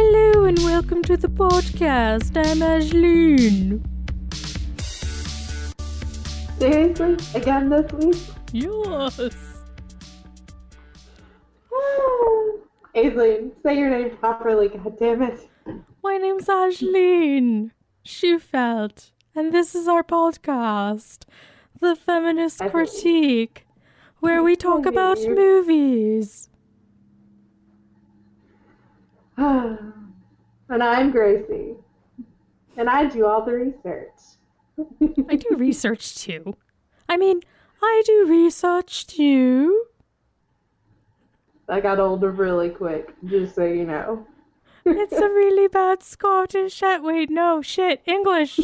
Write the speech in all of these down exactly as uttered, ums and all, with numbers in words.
Hello and welcome to the podcast. I'm Ashleen. Seriously? Again this week? Yes. Ashleen, say your name properly, goddammit. My name's Ashleen Schufeldt, and this is our podcast, The Feminist Critique, where we talk about movies. And I'm Gracie, and I do all the research. I do research too. I mean, I do research too. I got older really quick, just so you know. It's a really bad Scottish... Wait, no, shit, English.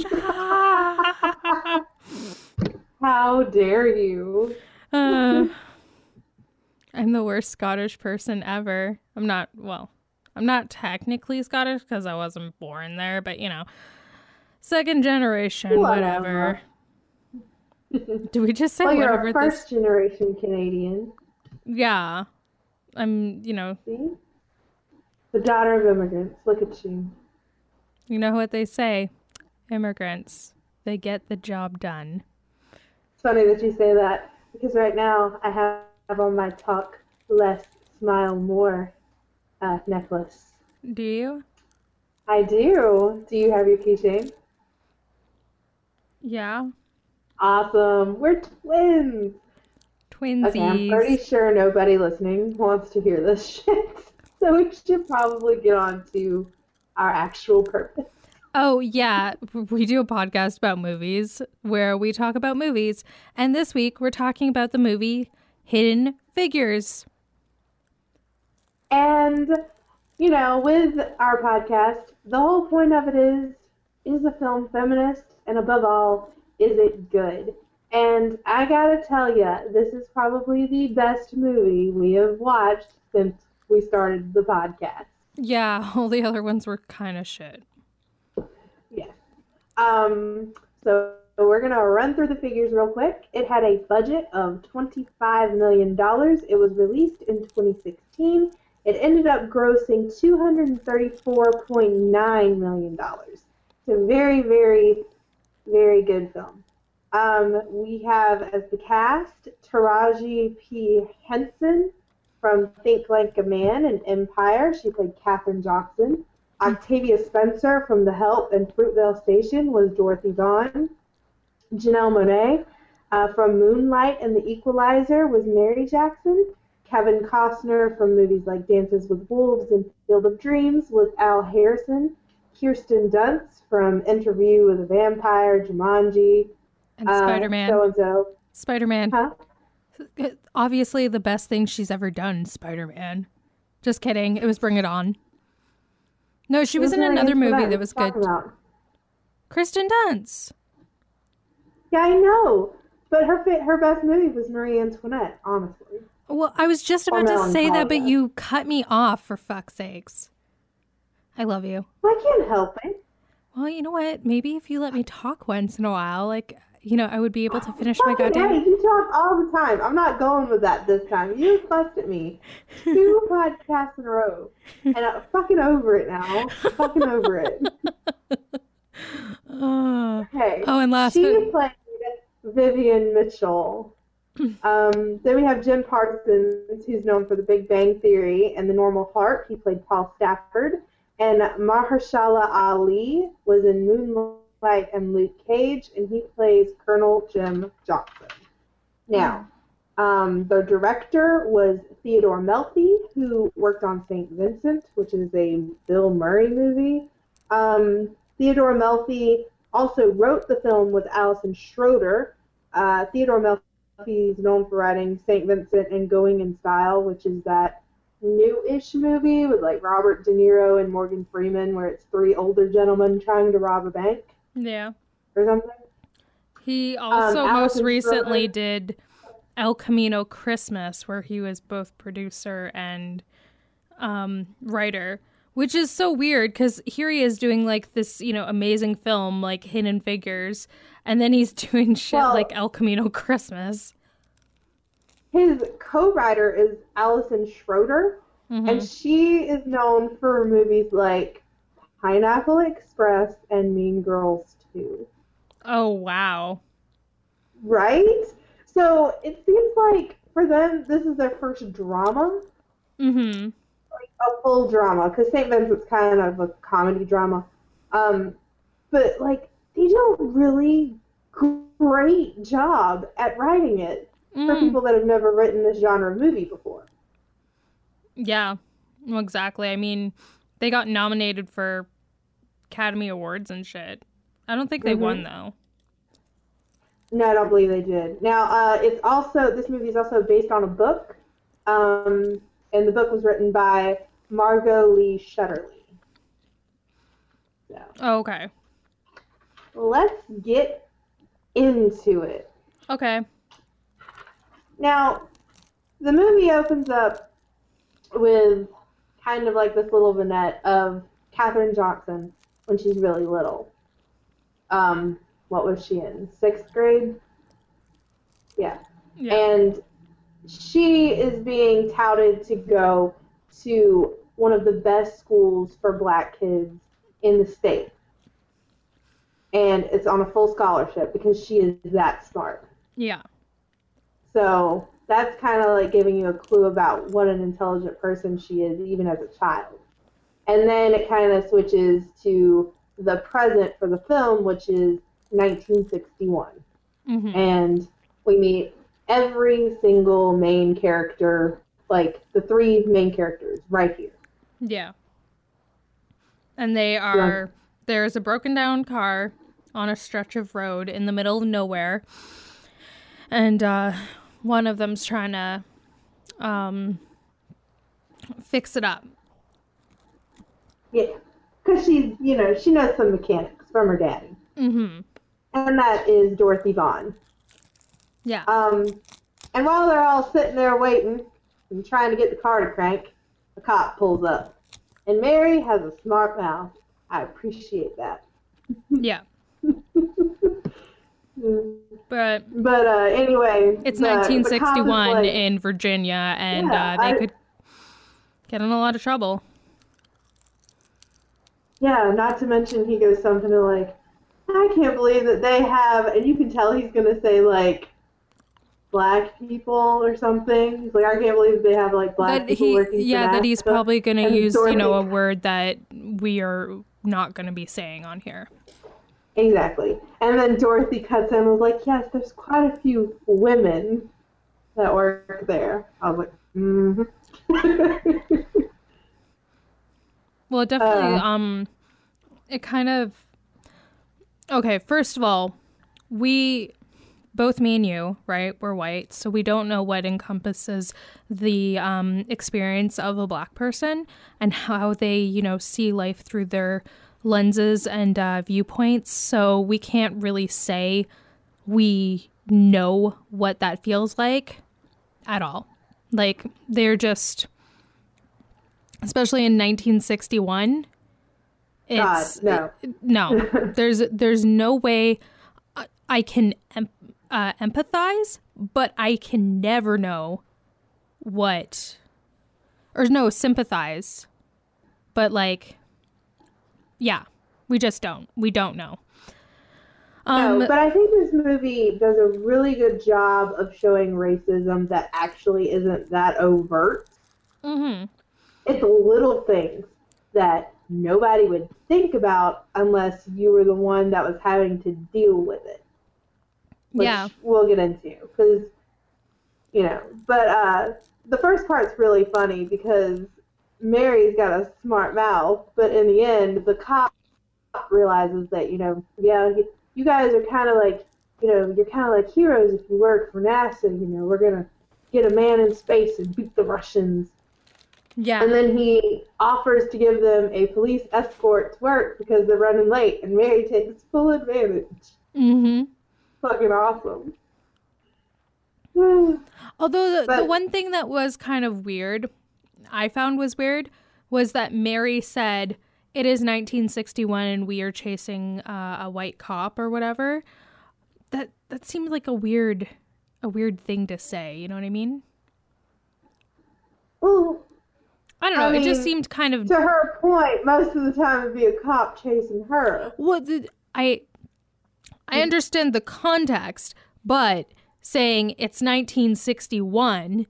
How dare you? Uh, I'm the worst Scottish person ever. I'm not, well, I'm not technically Scottish because I wasn't born there, but, you know, second generation, whatever. whatever. Do we just say well, whatever? Well, you're a first this... generation Canadian. Yeah. I'm, you know. See? The daughter of immigrants. Look at you. You know what they say. Immigrants. They get the job done. It's funny that you say that because right now I have on my talk less, smile more uh, necklace. Do you? I do. Do you have your keychain? Yeah. Awesome. We're twins. Twinsies. Okay, I'm pretty sure nobody listening wants to hear this shit, so we should probably get on to our actual purpose. Oh, yeah. We do a podcast about movies where we talk about movies, and this week we're talking about the movie Hidden Figures. And, you know, with our podcast, the whole point of it is, is the film feminist, and above all, is it good? And I gotta tell ya, this is probably the best movie we have watched since we started the podcast. Yeah, all the other ones were kind of shit. Yeah. Um, so we're gonna run through the figures real quick. It had a budget of twenty-five million dollars. It was released in twenty sixteen. It ended up grossing two hundred thirty-four point nine million dollars. It's a very, very, very good film. Um, we have as the cast Taraji P. Henson from Think Like a Man and Empire. She played Katherine Johnson. Octavia Spencer from The Help and Fruitvale Station was Dorothy Vaughan. Janelle Monae uh, from Moonlight and The Equalizer was Mary Jackson. Kevin Costner from movies like Dances with Wolves and Field of Dreams was Al Harrison. Kirsten Dunst from Interview with a Vampire, Jumanji. And uh, Spider-Man. So-and-so. Spider-Man. Huh? Obviously the best thing she's ever done, Spider-Man. Just kidding. It was Bring It On. No, she was in another movie that was good. About? Kirsten Dunst. Yeah, I know. But her her best movie was Marie Antoinette, honestly. Well, I was just about to say that, but you cut me off, for fuck's sakes. I love you. Well, I can't help it. Well, you know what? Maybe if you let me talk once in a while, like... You know, I would be able to finish my goddamn... Hey, you talk all the time. I'm not going with that this time. You fucked at me. Two podcasts in a row. And I'm fucking over it now. I'm fucking over it. Oh. Okay. Oh, and last... She bit... played Vivian Mitchell. um, then we have Jim Parsons, who's known for The Big Bang Theory and The Normal Heart. He played Paul Stafford. And Mahershala Ali was in Moonlight and Luke Cage, and he plays Colonel Jim Johnson. Now, um, the director was Theodore Melfi, who worked on Saint Vincent, which is a Bill Murray movie. Um, Theodore Melfi also wrote the film with Alison Schroeder. Uh, Theodore Melfi is known for writing Saint Vincent and Going in Style, which is that new-ish movie with like Robert De Niro and Morgan Freeman, where it's three older gentlemen trying to rob a bank. Yeah. Or something. He also um, most recently Schroeder. did El Camino Christmas, where he was both producer and um, writer, which is so weird because here he is doing like this, you know, amazing film like Hidden Figures, and then he's doing shit well, like El Camino Christmas. His co-writer is Alison Schroeder, Mm-hmm. And she is known for movies like Pineapple Express and Mean Girls two. Oh, wow. Right? So it seems like for them, this is their first drama. Mm-hmm. Like a full drama, because Saint Vincent's kind of a comedy drama. Um, but, like, they do a really great job at writing it mm. for people that have never written this genre of movie before. Yeah, well, exactly. I mean, they got nominated for Academy Awards and shit. I don't think they mm-hmm. won, though. No, I don't believe they did. Now, uh, it's also, this movie is also based on a book, um, and the book was written by Margot Lee Shetterly. So. Oh, okay. Let's get into it. Okay. Now, the movie opens up with kind of like this little vignette of Katherine Johnson when she's really little. Um, what was she in? Sixth grade? Yeah. yeah. And she is being touted to go to one of the best schools for black kids in the state. And it's on a full scholarship because she is that smart. Yeah. So that's kind of like giving you a clue about what an intelligent person she is, even as a child. And then it kind of switches to the present for the film, which is nineteen sixty-one. Mm-hmm. And we meet every single main character, like the three main characters right here. Yeah. And they are, yeah. there's a broken down car on a stretch of road in the middle of nowhere. And, uh... one of them's trying to um, fix it up. Yeah, because she's, you know, she knows some mechanics from her daddy. Mm-hmm. And that is Dorothy Vaughan. Yeah. Um, and while they're all sitting there waiting and trying to get the car to crank, a cop pulls up. And Mary has a smart mouth. I appreciate that. Yeah. But but uh, anyway, it's the, nineteen sixty-one the like, in Virginia, and yeah, uh, they I, could get in a lot of trouble. Yeah, not to mention he goes something to like, I can't believe that they have, and you can tell he's going to say like, black people or something. He's like, I can't believe they have like black that people he, working yeah, for NASA. Yeah, that he's probably going to use, you know, a word that we are not going to be saying on here. Exactly. And then Dorothy cuts in and was like, yes, there's quite a few women that work there. I was like, mm-hmm. Well, it definitely, uh, um, it kind of, okay, first of all, we, both me and you, right, we're white, so we don't know what encompasses the um, experience of a black person and how they, you know, see life through their lenses and uh, viewpoints, so we can't really say we know what that feels like at all. Like, they're just, especially in nineteen sixty-one, it's God, no. It, no, there's there's no way I, I can em- uh, empathize, but I can never know what, or no, sympathize, but like, yeah, we just don't. We don't know. Um, no, but I think this movie does a really good job of showing racism that actually isn't that overt. Mm-hmm. It's little things that nobody would think about unless you were the one that was having to deal with it. Which yeah. we'll get into. Because, you know, but uh, the first part's really funny because Mary's got a smart mouth, but in the end, the cop realizes that, you know, yeah, you guys are kind of like, you know, you're kind of like heroes if you work for NASA, you know, we're going to get a man in space and beat the Russians. Yeah. And then he offers to give them a police escort to work because they're running late, and Mary takes full advantage. Mm-hmm. Fucking awesome. Although the, but, the one thing that was kind of weird I found was weird was that Mary said it is nineteen sixty-one and we are chasing uh, a white cop or whatever. That that seemed like a weird a weird thing to say, you know what I mean? Well, I don't know. I mean, it just seemed kind of... To her point, most of the time it'd be a cop chasing her. Well, the, I I understand the context, but saying it's nineteen sixty-one...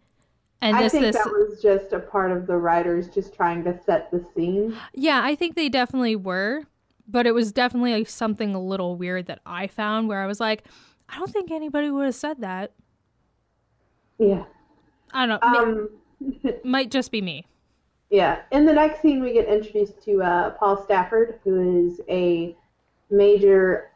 And this, I think this, that was just a part of the writers just trying to set the scene. Yeah, I think they definitely were. But it was definitely like something a little weird that I found where I was like, I don't think anybody would have said that. Yeah. I don't know. Um, may, might just be me. Yeah. In the next scene, we get introduced to uh, Paul Stafford, who is a major...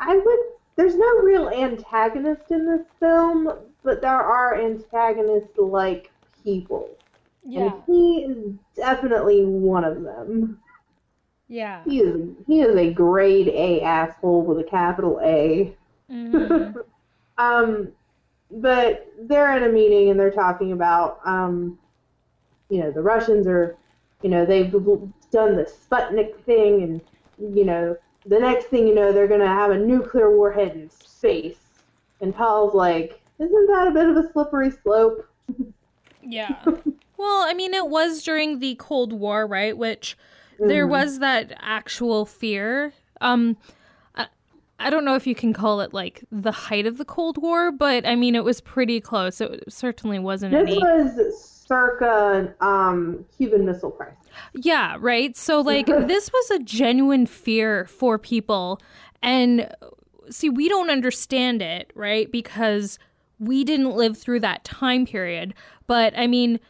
I would... There's no real antagonist in this film, but there are antagonist-like people. Yeah. And he is definitely one of them. Yeah. He is, he is a grade A asshole with a capital A. Mm. um, but they're in a meeting and they're talking about, um, you know, the Russians are, you know, they've done the Sputnik thing and, you know, the next thing you know, they're going to have a nuclear warhead in space. And Paul's like, isn't that a bit of a slippery slope? Yeah. Well, I mean, it was during the Cold War, right? Which mm. there was that actual fear. Um, I, I don't know if you can call it, like, the height of the Cold War, but, I mean, it was pretty close. It certainly wasn't this any... was... circa um, Cuban Missile Crisis. Yeah, right? So, like, this was a genuine fear for people. And, see, we don't understand it, right? Because we didn't live through that time period. But, I mean...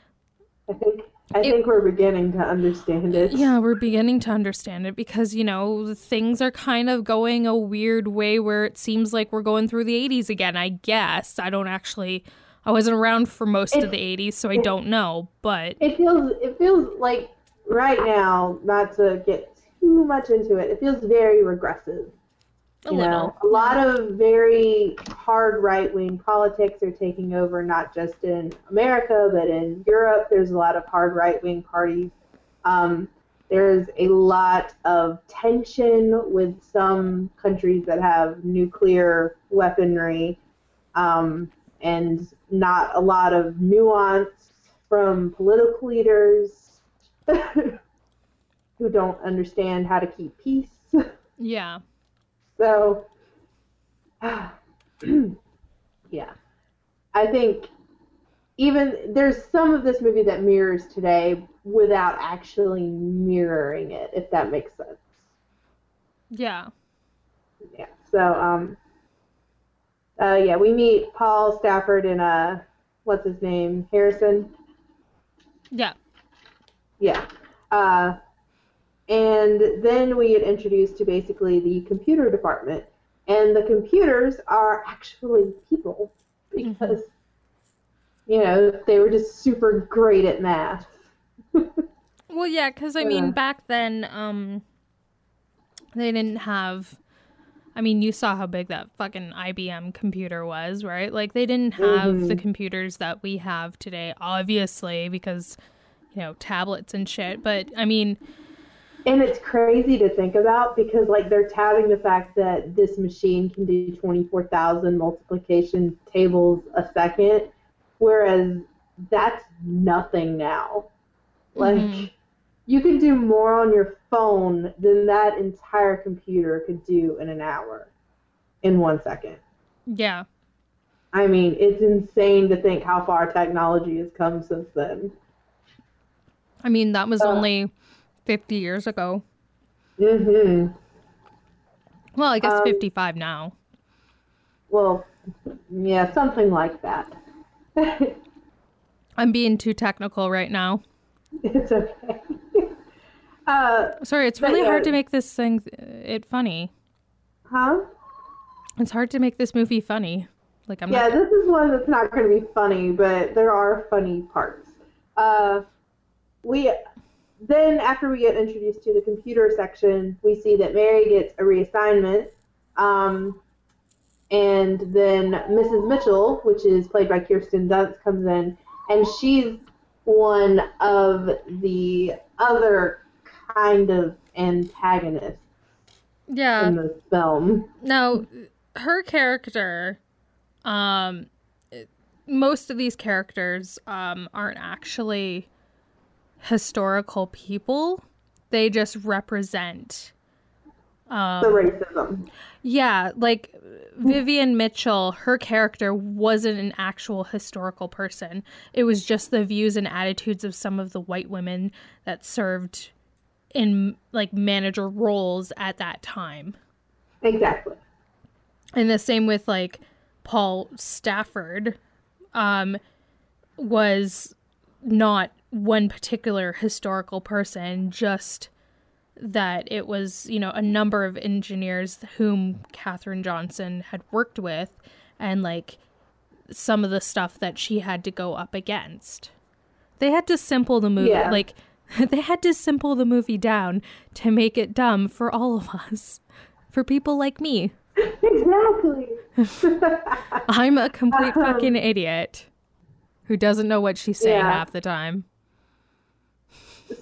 I think, I it, think we're beginning to understand it. Yeah, we're beginning to understand it because, you know, things are kind of going a weird way where it seems like we're going through the eighties again, I guess. I don't actually... I wasn't around for most it, of the eighties, so I it, don't know, but... It feels it feels like, right now, not to get too much into it, it feels very regressive. A you little. Know? A lot of very hard right-wing politics are taking over, not just in America, but in Europe. There's a lot of hard right-wing parties. Um, there's a lot of tension with some countries that have nuclear weaponry, um... and not a lot of nuance from political leaders who don't understand how to keep peace. Yeah. So, yeah. I think even there's some of this movie that mirrors today without actually mirroring it, if that makes sense. Yeah. Yeah. So, um... Uh, yeah, we meet Paul Stafford and, uh, what's his name, Harrison? Yeah. Yeah. Uh, and then we get introduced to basically the computer department. And the computers are actually people because, mm-hmm. you know, they were just super great at math. Well, yeah, because, I mean, uh, back then, um, they didn't have... I mean, you saw how big that fucking I B M computer was, right? Like, they didn't have mm-hmm. the computers that we have today, obviously, because, you know, tablets and shit. But, I mean... And it's crazy to think about because, like, they're touting the fact that this machine can do twenty-four thousand multiplication tables a second, whereas that's nothing now. Like... Mm-hmm. You could do more on your phone than that entire computer could do in an hour, in one second. Yeah. I mean, it's insane to think how far technology has come since then. I mean, that was uh, only fifty years ago. Mm-hmm. Well, I guess um, fifty-five now. Well, yeah, something like that. I'm being too technical right now. It's okay. Uh, Sorry, it's really yeah. hard to make this thing it funny. Huh? It's hard to make this movie funny. Like I'm. Yeah, not... this is one that's not going to be funny, but there are funny parts. Uh, we then after we get introduced to the computer section, we see that Mary gets a reassignment, um, and then Missus Mitchell, which is played by Kirsten Dunst, comes in, and she's one of the other kind of antagonists yeah. in this film. Now, her character, um, most of these characters um, aren't actually historical people. They just represent um, the racism. Yeah, like Vivian Mitchell, her character wasn't an actual historical person. It was just the views and attitudes of some of the white women that served in like manager roles at that time. Exactly. And the same with like Paul Stafford um, was not one particular historical person, just that it was, you know, a number of engineers whom Katherine Johnson had worked with and like some of the stuff that she had to go up against. They had to simple the movie. Yeah. Like they had to simple the movie down to make it dumb for all of us, for people like me. Exactly. I'm a complete fucking idiot who doesn't know what she's saying yeah. half the time.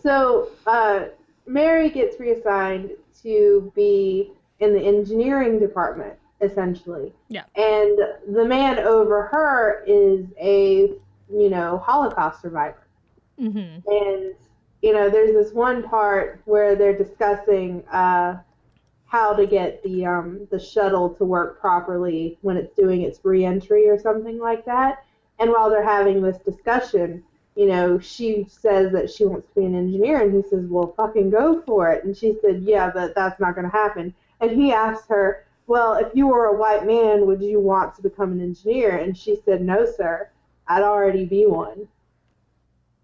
So uh, Mary gets reassigned to be in the engineering department, essentially. Yeah. And the man over her is a, you know, Holocaust survivor. Mm-hmm. And, you know, there's this one part where they're discussing uh, how to get the um, the shuttle to work properly when it's doing its re-entry or something like that. And while they're having this discussion, you know, she says that she wants to be an engineer, and he says, well, fucking go for it. And she said, yeah, but that's not going to happen. And he asked her, well, if you were a white man, would you want to become an engineer? And she said, no, sir, I'd already be one.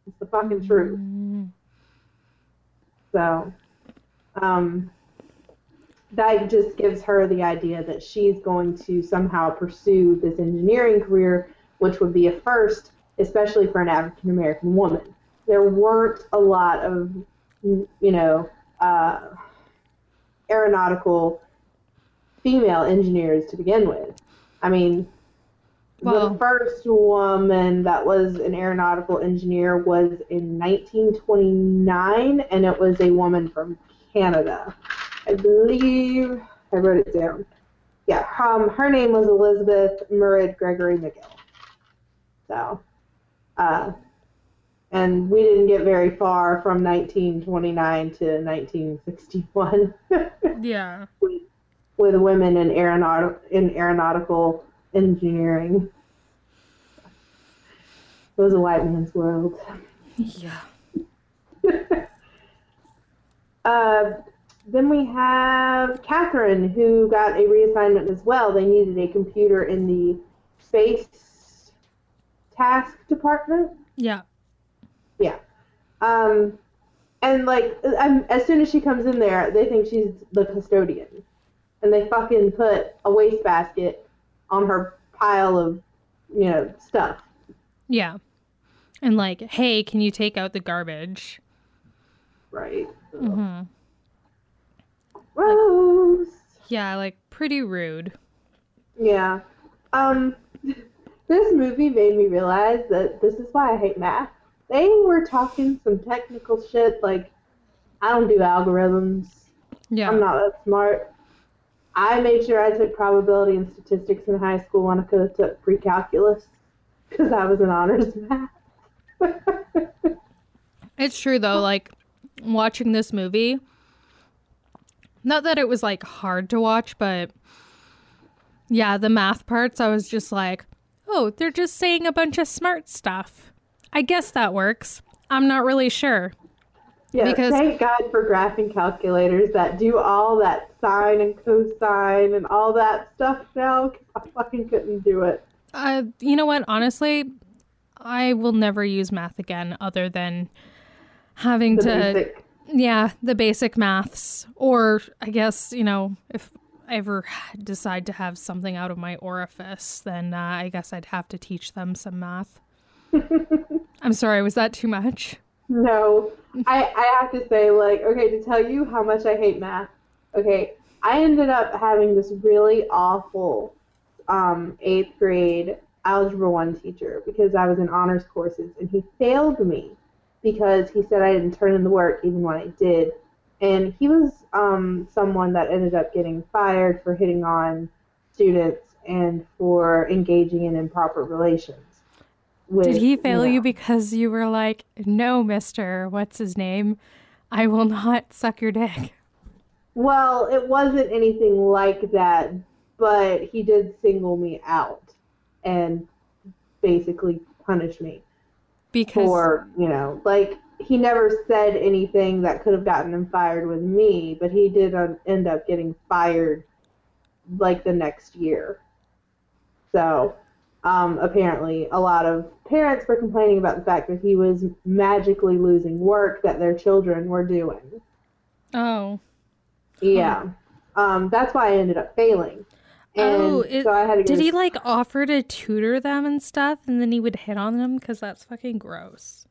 It's the fucking truth. Mm-hmm. So, um, that just gives her the idea that she's going to somehow pursue this engineering career, which would be a first, especially for an African-American woman. There weren't a lot of, you know, uh, aeronautical female engineers to begin with. I mean, well, the first woman that was an aeronautical engineer was in nineteen twenty-nine, and it was a woman from Canada. I believe, I wrote it down. Yeah, um, her name was Elizabeth Murad Gregory McGill. So, uh, and we didn't get very far from nineteen twenty-nine to nineteen sixty-one. Yeah. With, with women in aeronaut in aeronautical engineering. It was a white man's world. Yeah. uh, then we have Katherine, who got a reassignment as well. They needed a computer in the space task department. Yeah. Yeah. Um, and, like, I'm, as soon as she comes in there, they think she's the custodian. And they fucking put a wastebasket on her pile of, you know, stuff. Yeah. And, like, hey, can you take out the garbage? Right. Mm-hmm. Gross. Like, yeah, like, pretty rude. Yeah. Um... This movie made me realize that this is why I hate math. They were talking some technical shit, like, I don't do algorithms. Yeah. I'm not that smart. I made sure I took probability and statistics in high school, and I could have took pre-calculus, because I was an honors math. It's true, though, like, watching this movie, not that it was, like, hard to watch, but, yeah, the math parts, I was just like, oh, they're just saying a bunch of smart stuff. I guess that works. I'm not really sure. Yeah, because thank God for graphing calculators that do all that sine and cosine and all that stuff now, because I fucking couldn't do it. Uh, you know what? Honestly, I will never use math again other than having the to... Basic. Yeah, the basic maths. Or I guess, you know, if ever decide to have something out of my orifice, then uh, I guess I'd have to teach them some math. I'm sorry, was that too much? No. I, I have to say, like, okay, to tell you how much I hate math, okay, I ended up having this really awful um, eighth grade Algebra one teacher because I was in honors courses, and he failed me because he said I didn't turn in the work even when I did. And he was um, someone that ended up getting fired for hitting on students and for engaging in improper relations. With, Did he fail you, know, you because you were like, no, mister, what's his name? I will not suck your dick. Well, it wasn't anything like that, but he did single me out and basically punish me. Because, for, you know, like, he never said anything that could have gotten him fired with me, but he did end up getting fired, like, the next year. So, um, apparently, a lot of parents were complaining about the fact that he was magically losing work that their children were doing. Oh. Yeah. Oh. Um, that's why I ended up failing. And oh, it, so I had to did he, like, offer to tutor them and stuff, and then he would hit on them? Because that's fucking gross.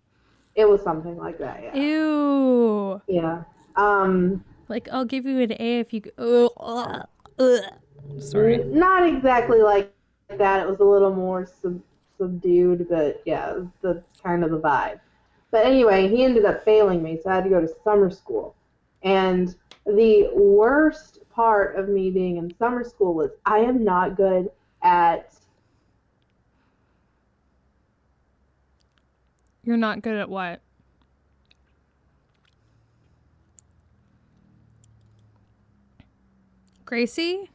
It was something like that, yeah. Ew. Yeah. Um. Like, I'll give you an A if you... Ugh, ugh, ugh. Sorry. Not exactly like that. It was a little more sub- subdued, but, yeah, that's kind of the vibe. But anyway, he ended up failing me, so I had to go to summer school. And the worst part of me being in summer school was I am not good at... You're not good at what? Gracie?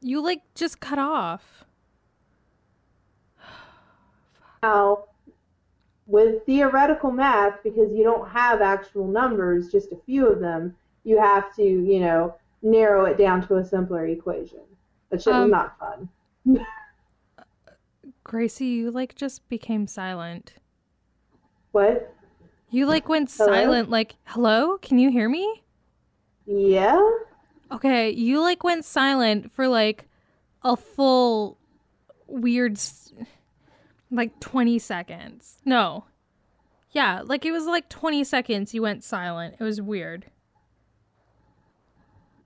You, like, just cut off. Now, with theoretical math, because you don't have actual numbers, just a few of them, you have to, you know, narrow it down to a simpler equation. That shit um, was not fun. Gracie, you, like, just became silent. What? You, like, went hello? Silent, like, hello? Can you hear me? Yeah? Okay, you, like, went silent for, like, a full weird, like, twenty seconds. No. Yeah, like, it was, like, twenty seconds you went silent. It was weird.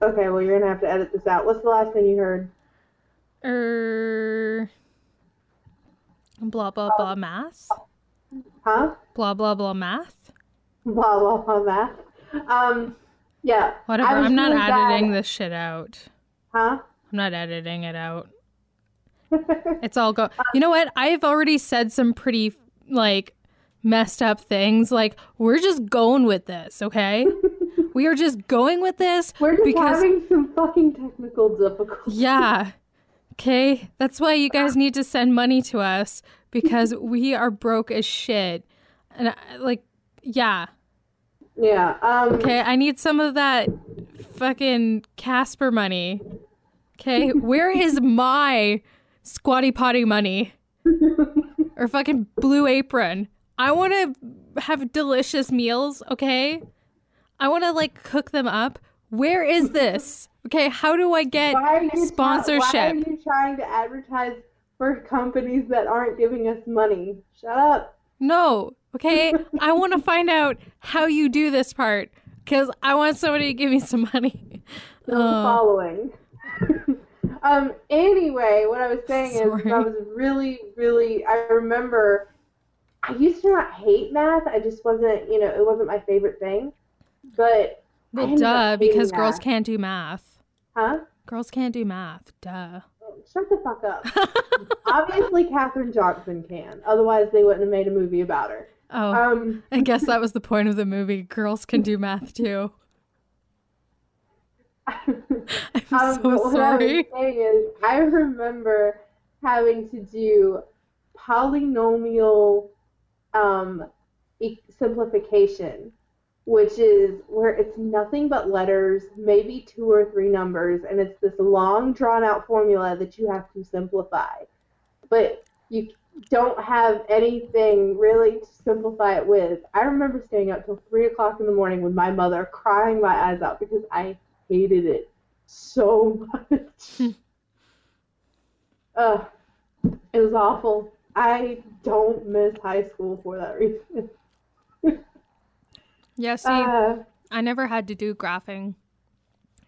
Okay, well, you're going to have to edit this out. What's the last thing you heard? Er... Blah, blah, blah, math. Huh? Blah, blah, blah, math. Blah, blah, blah, math. Um, yeah. Whatever, I'm not editing that... this shit out. Huh? I'm not editing it out. It's all go... You know what? I've already said some pretty, like, messed up things. Like, we're just going with this, okay? We are just going with this. We're just because... having some fucking technical difficulties. Yeah. Okay? That's why you guys need to send money to us, because we are broke as shit. And, I, like, yeah. Yeah. Um... Okay, I need some of that fucking Casper money. Okay? Where is my squatty potty money? Or fucking Blue Apron? I want to have delicious meals, okay? I want to, like, cook them up. Where is this? Okay, how do I get why sponsorship? Tra- why are you trying to advertise for companies that aren't giving us money? Shut up. No, okay? I want to find out how you do this part, because I want somebody to give me some money. No uh, following. um. Anyway, what I was saying sorry. is I was really, really, I remember, I used to not hate math. I just wasn't, you know, it wasn't my favorite thing. But well, duh, because math. Girls can't do math. Huh? Girls can't do math. Duh. Shut the fuck up. Obviously, Katherine Johnson can. Otherwise, they wouldn't have made a movie about her. Oh, um, I guess that was the point of the movie. Girls can do math too. I'm um, so sorry. What I was saying is, I remember having to do polynomial um, e- simplification. Which is where it's nothing but letters, maybe two or three numbers, and it's this long, drawn-out formula that you have to simplify. But you don't have anything really to simplify it with. I remember staying up till three o'clock in the morning with my mother, crying my eyes out because I hated it so much. Ugh, it was awful. I don't miss high school for that reason. Yeah, see, uh, I never had to do graphing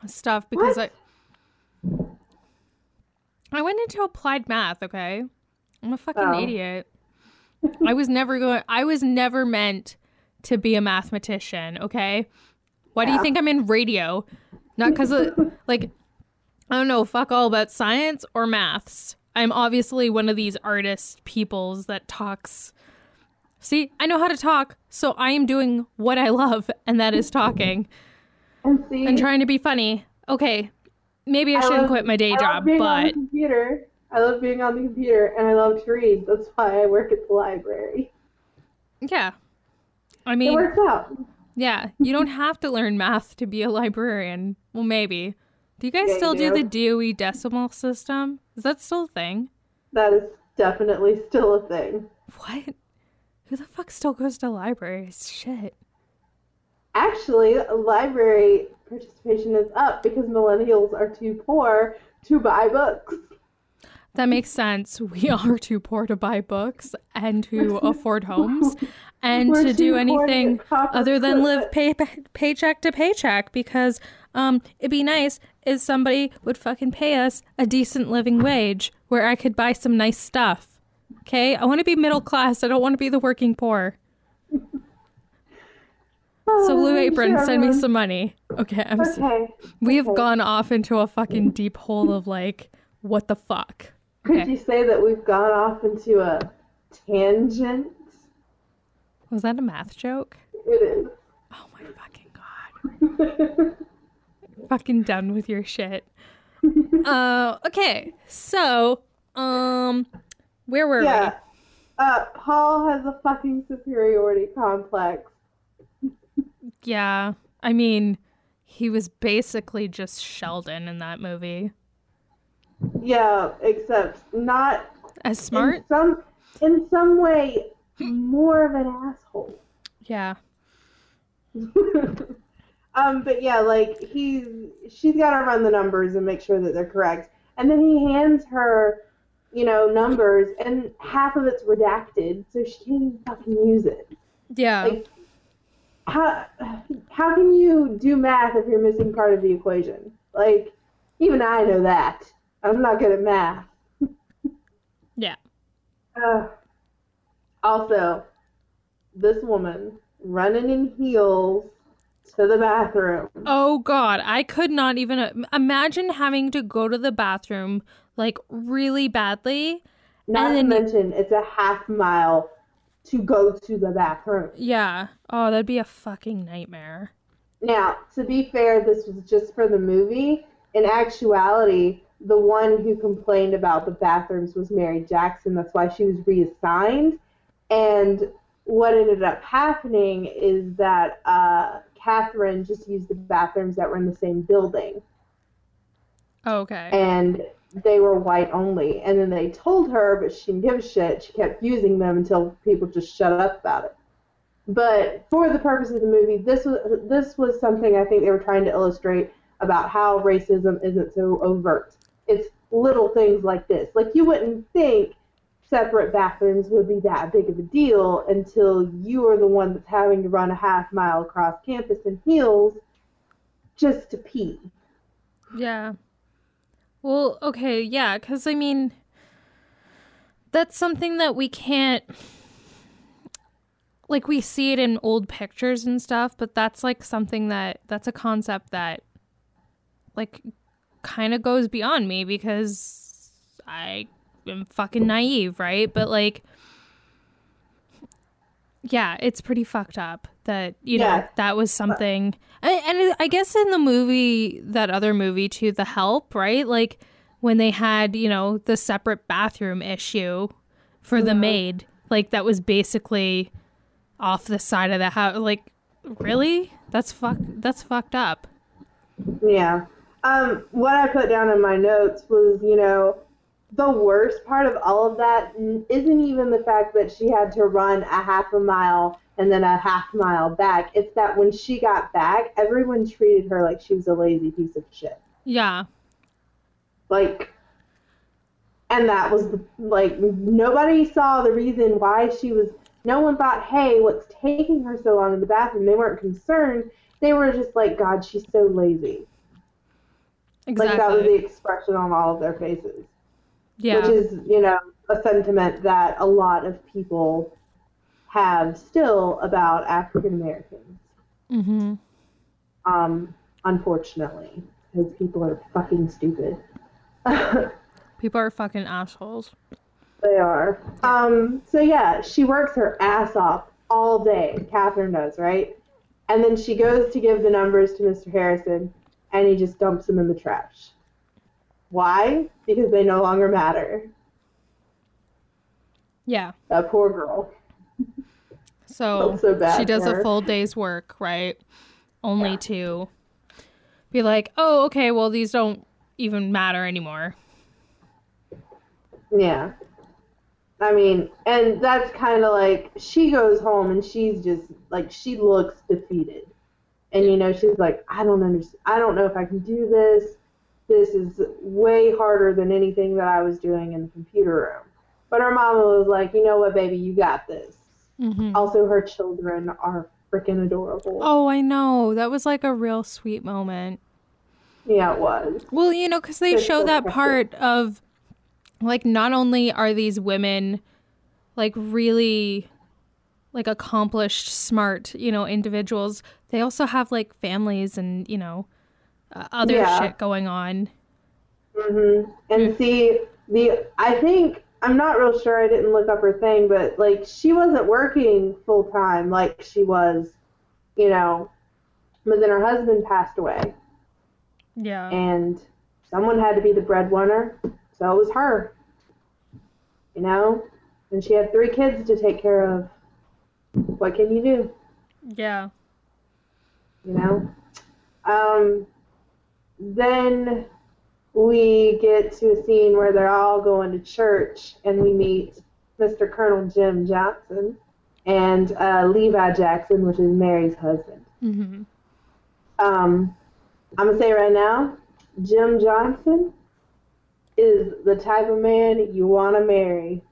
stuff because what? I I went into applied math, okay? I'm a fucking oh. idiot. I was never going I was never meant to be a mathematician, okay? Why yeah. do you think I'm in radio? Not because of, like, I don't know, fuck all about science or maths. I'm obviously one of these artist peoples that talks. See, I know how to talk, so I am doing what I love, and that is talking. And see, and trying to be funny. Okay, maybe I, I shouldn't love, quit my day I job, but... On the computer. I love being on the computer, and I love to read. That's why I work at the library. Yeah. I mean... It works out. Yeah, you don't have to learn math to be a librarian. Well, maybe. Do you guys yeah, still you do. do the Dewey Decimal System? Is that still a thing? That is definitely still a thing. What? Who the fuck still goes to libraries? Shit. Actually, library participation is up because millennials are too poor to buy books. That makes sense. We are too poor to buy books and to afford homes and We're to do anything other than live pay- pay- paycheck to paycheck because um, it'd be nice if somebody would fucking pay us a decent living wage where I could buy some nice stuff. Okay? I want to be middle class. I don't want to be the working poor. So Blue Apron, sure, send me some money. Okay, I'm okay. So, we have okay. gone off into a fucking deep hole of like, what the fuck? Okay. Could you say that we've gone off into a tangent? Was that a math joke? It is. Oh my fucking god. Fucking done with your shit. uh, okay, so um, where were yeah. we? Uh, Paul has a fucking superiority complex. Yeah, I mean, he was basically just Sheldon in that movie. Yeah, except not... As smart? In some, in some way, more of an asshole. Yeah. um, But yeah, like, he's... She's got to run the numbers and make sure that they're correct. And then he hands her, you know, numbers, and half of it's redacted, so she can't even fucking use it. Yeah. Like, How how can you do math if you're missing part of the equation? Like, even I know that. I'm not good at math. Yeah. Uh, also, this woman running in heels to the bathroom. Oh, God. I could not even imagine having to go to the bathroom, like, really badly. Not and to mention, it's a half mile to go to the bathroom. Yeah. Oh, that'd be a fucking nightmare. Now, to be fair, this was just for the movie. In actuality, the one who complained about the bathrooms was Mary Jackson. That's why she was reassigned. And what ended up happening is that uh, Katherine just used the bathrooms that were in the same building. Oh, okay. And they were white only. And then they told her, but she didn't give a shit. She kept using them until people just shut up about it. But for the purpose of the movie, this was this was something I think they were trying to illustrate about how racism isn't so overt. It's little things like this. Like, you wouldn't think separate bathrooms would be that big of a deal until you are the one that's having to run a half mile across campus in heels just to pee. Yeah. Well, okay, yeah, because, I mean, that's something that we can't, like, we see it in old pictures and stuff, but that's, like, something that, that's a concept that, like, kind of goes beyond me because I am fucking naive, right? But, like, yeah, it's pretty fucked up that, you yeah. know, that was something. And, and I guess in the movie, that other movie too, The Help, right? Like when they had, you know, the separate bathroom issue for mm-hmm. the maid, like that was basically off the side of the house. Like, really? That's fuck. That's fucked up. Yeah. Um, what I put down in my notes was, you know, the worst part of all of that isn't even the fact that she had to run a half a mile and then a half mile back. It's that when she got back, everyone treated her like she was a lazy piece of shit. Yeah. Like, and that was, the, like, nobody saw the reason why she was, no one thought, hey, what's taking her so long in the bathroom? They weren't concerned. They were just like, God, she's so lazy. Exactly. Like, that was the expression on all of their faces. Yeah. Which is, you know, a sentiment that a lot of people have still about African Americans. Mm-hmm. Um, unfortunately, because people are fucking stupid. People are fucking assholes. They are. Um, so, yeah, she works her ass off all day. Katherine does, right? And then she goes to give the numbers to Mister Harrison, and he just dumps them in the trash. Why? Because they no longer matter. Yeah. That poor girl. So, so bad she does a full day's work, right? Only yeah. to be like, oh, okay, well, these don't even matter anymore. Yeah. I mean, and that's kind of like, she goes home and she's just, like, she looks defeated. And, you know, she's like, I don't understand. I don't know if I can do this. This is way harder than anything that I was doing in the computer room. But her mama was like, you know what, baby, you got this. Mm-hmm. Also, her children are freaking adorable. Oh, I know. That was, like, a real sweet moment. Yeah, it was. Well, you know, because they it's show so that part of... Like, not only are these women, like, really, like, accomplished, smart, you know, individuals, they also have, like, families and, you know, uh, other yeah. shit going on. Mm-hmm. And see, the I think, I'm not real sure, I didn't look up her thing, but, like, she wasn't working full-time like she was, you know, but then her husband passed away. Yeah. And someone had to be the breadwinner. So it was her, you know? And she had three kids to take care of. What can you do? Yeah. You know? Um, then we get to a scene where they're all going to church, and we meet Mister Colonel Jim Johnson and uh, Levi Jackson, which is Mary's husband. Mm-hmm. Um, I'm going to say right now, Jim Johnson is the type of man you want to marry.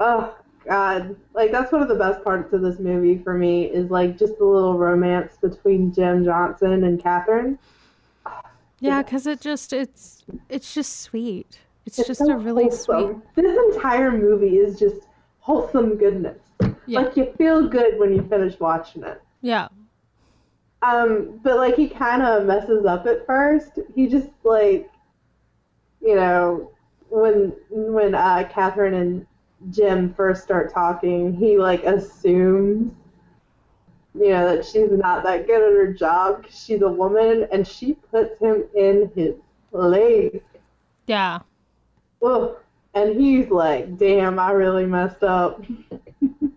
Oh, God. Like, that's one of the best parts of this movie for me is, like, just the little romance between Jim Johnson and Katherine. Yeah, because it just, it's, it's just sweet. It's, it's just so a really wholesome. Sweet. This entire movie is just wholesome goodness. Yeah. Like, you feel good when you finish watching it. Yeah. Um, but, like, he kind of messes up at first. He just, like, you know, when when uh, Katherine and Jim first start talking, he, like, assumes, you know, that she's not that good at her job because she's a woman, and she puts him in his place. Yeah. Ugh. And he's like, damn, I really messed up. And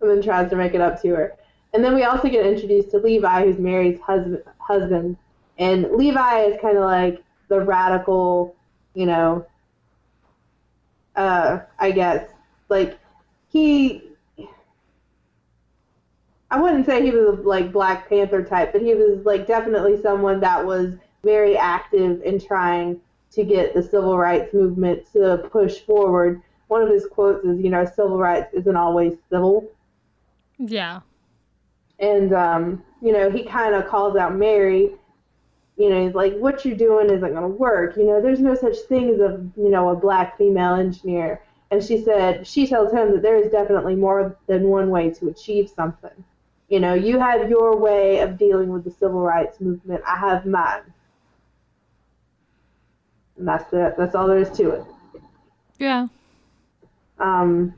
then tries to make it up to her. And then we also get introduced to Levi, who's Mary's husband. husband. And Levi is kind of like the radical, you know, uh, I guess. Like, he, I wouldn't say he was, like, Black Panther type, but he was, like, definitely someone that was very active in trying to get the civil rights movement to push forward. One of his quotes is, you know, civil rights isn't always civil. Yeah. And, um, you know, he kind of calls out Mary, you know, he's like, what you're doing isn't going to work. You know, there's no such thing as a, you know, a black female engineer. And she said, she tells him that there is definitely more than one way to achieve something. You know, you have your way of dealing with the civil rights movement. I have mine. And that's it. That's all there is to it. Yeah. Um...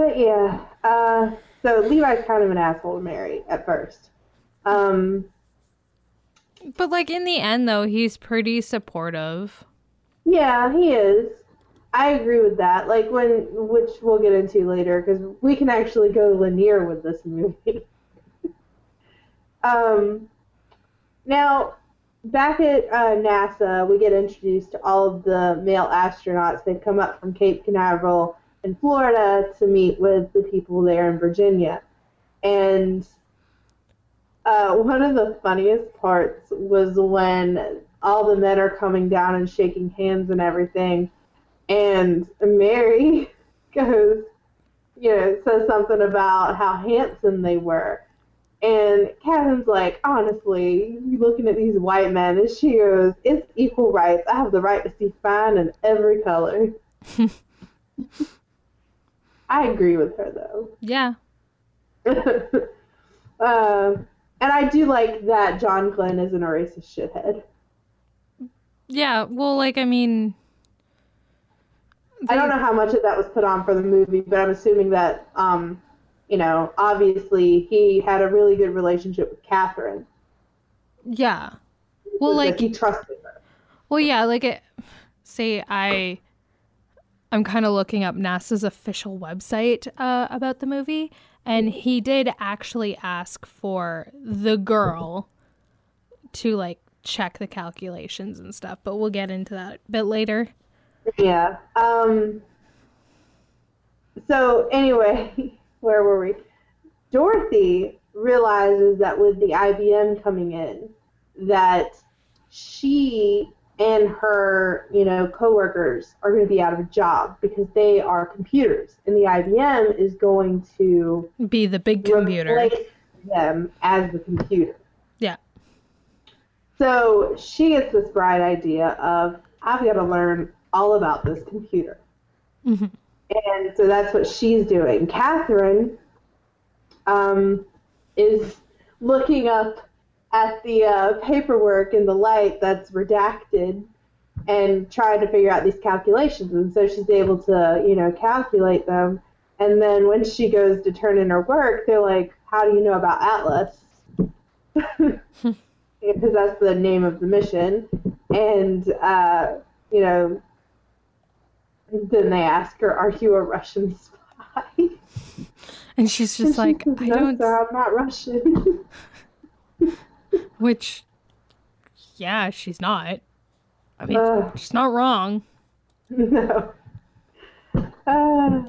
But yeah, uh, so Levi's kind of an asshole to Mary at first. Um, but like in the end, though, he's pretty supportive. Yeah, he is. I agree with that. Like when, which we'll get into later, because we can actually go linear with this movie. um, now, back at uh, NASA, we get introduced to all of the male astronauts. They've come up from Cape Canaveral in Florida to meet with the people there in Virginia. And uh, one of the funniest parts was when all the men are coming down and shaking hands and everything, and Mary goes, you know, says something about how handsome they were. And Katherine's like, honestly, you looking at these white men, and she goes, it's equal rights. I have the right to see fine in every color. I agree with her, though. Yeah. uh, And I do like that John Glenn isn't a racist shithead. Yeah, well, like, I mean... They... I don't know how much of that was put on for the movie, but I'm assuming that, um, you know, obviously he had a really good relationship with Katherine. Yeah. Well, like... He trusted her. Well, yeah, like, it, say I... I'm kind of looking up NASA's official website uh, about the movie, and he did actually ask for the girl to, like, check the calculations and stuff, but we'll get into that a bit later. Yeah. Um, so, anyway, where were we? Dorothy realizes that with the I B M coming in, that she... and her, you know, coworkers are going to be out of a job because they are computers, and the I B M is going to be the big computer. Replace them as the computer. Yeah. So she gets this bright idea of, I've got to learn all about this computer, mm-hmm. and so that's what she's doing. Katherine, um, is looking up at the uh, paperwork in the light that's redacted and trying to figure out these calculations. And so she's able to, you know, calculate them. And then when she goes to turn in her work, they're like, how do you know about Atlas? Because that's the name of the mission. And, uh, you know, then they ask her, are you a Russian spy? And she's just and she like, says, no, I don't... sir, I'm not Russian. Which, yeah, she's not. I mean, uh, she's not wrong. No. Uh,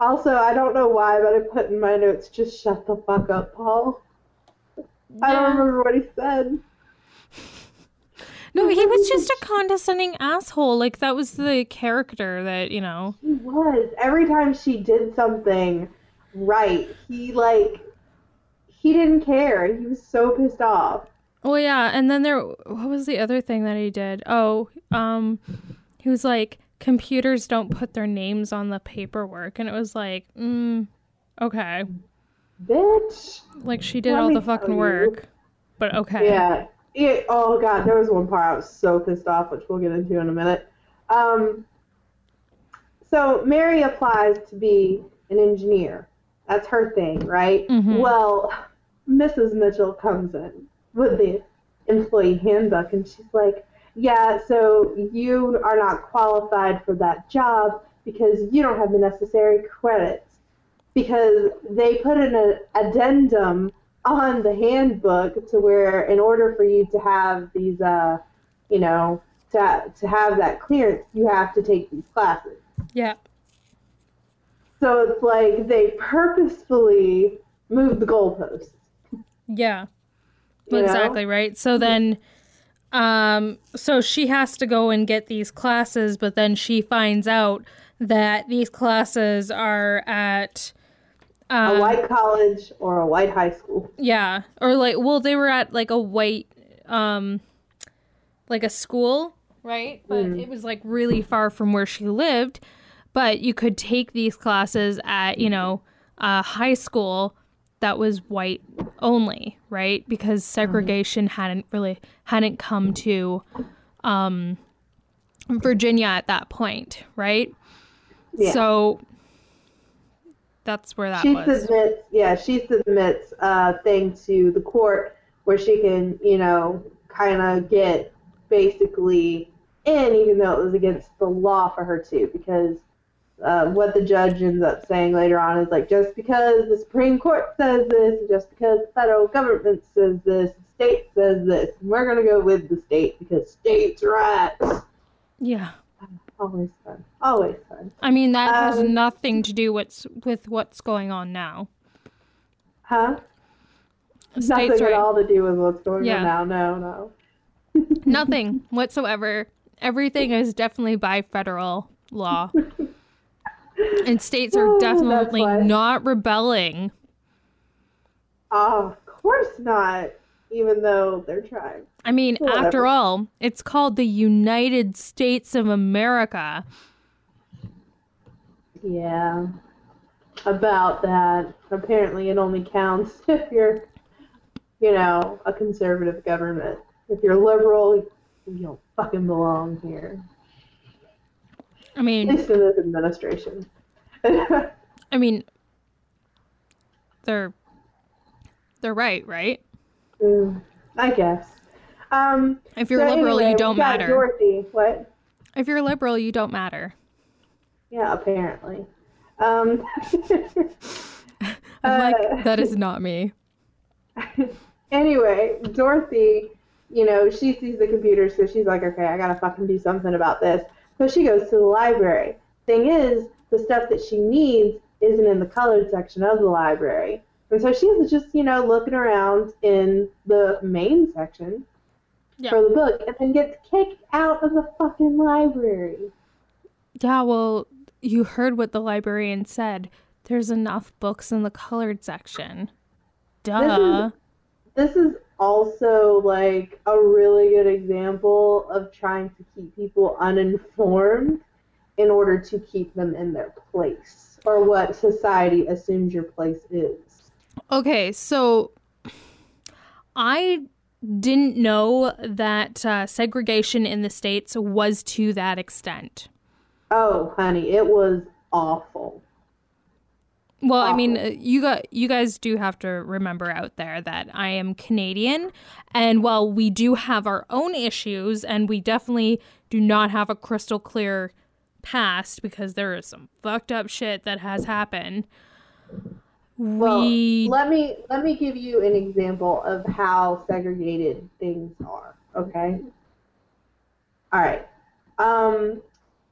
also, I don't know why, but I put in my notes, just shut the fuck up, Paul. Yeah. I don't remember what he said. No, he was just a condescending asshole. Like, that was the character that, you know. He was. Every time she did something right, he, like... He didn't care. He was so pissed off. Oh, yeah. And then there... What was the other thing that he did? Oh, um... He was like, computers don't put their names on the paperwork. And it was like, mm, okay. Bitch. Like, she did all the fucking work. But okay. Yeah. It, oh, God. There was one part I was so pissed off, which we'll get into in a minute. Um, so, Mary applies to be an engineer. That's her thing, right? Mm-hmm. Well... Missus Mitchell comes in with the employee handbook, and she's like, yeah, so you are not qualified for that job because you don't have the necessary credits. Because they put in an addendum on the handbook to where in order for you to have these, uh, you know, to, to have that clearance, you have to take these classes. Yeah. So it's like they purposefully move the goalposts. Yeah, you exactly know? Right. So then, um, so she has to go and get these classes, but then she finds out that these classes are at um, a white college or a white high school. Yeah, or like, well, they were at like a white, um, like a school, right? But mm. it was like really far from where she lived. But you could take these classes at, you know, a high school that was white only, right? Because segregation hadn't really hadn't come to um, Virginia at that point, right? Yeah. So that's where that she was. Submits, yeah, she submits a thing to the court where she can, you know, kind of get basically in, even though it was against the law for her to, because Uh, what the judge ends up saying later on is like, just because the Supreme Court says this, just because the federal government says this, the state says this, and we're going to go with the state because states' rights. Yeah. Always fun. Always fun. I mean, that um, has nothing to do with, with what's going on now. Huh? States nothing right. at all to do with what's going yeah. on now. No, no. Nothing whatsoever. Everything is definitely by federal law. And states are definitely oh, not rebelling. Oh, of course not, even though they're trying. I mean, Whatever. After all, it's called the United States of America. Yeah, about that. Apparently it only counts if you're you know, a conservative government. If you're liberal, you don't fucking belong here. I mean, at least in this administration. I mean, they're they're right, right? Mm, I guess. Um, if you're so liberal, anyway, you don't matter. Dorothy, what? If you're liberal, you don't matter. Yeah, apparently. Um, I'm like, uh, that is not me. Anyway, Dorothy, you know, she sees the computer, so she's like, okay, I gotta fucking do something about this. So she goes to the library. Thing is, the stuff that she needs isn't in the colored section of the library. And so she's just, you know, looking around in the main section yeah. for the book, and then gets kicked out of the fucking library. Yeah, well, you heard what the librarian said. There's enough books in the colored section. Duh. This is, this is also, like, a really good example of trying to keep people uninformed in order to keep them in their place, or what society assumes your place is. Okay, so I didn't know that uh, segregation in the States was to that extent. Oh, honey, it was awful. Well, awful. I mean, you got you guys do have to remember out there that I am Canadian, and while we do have our own issues, and we definitely do not have a crystal clear past because there is some fucked up shit that has happened. We... Well, let me let me give you an example of how segregated things are. Okay. All right. Um,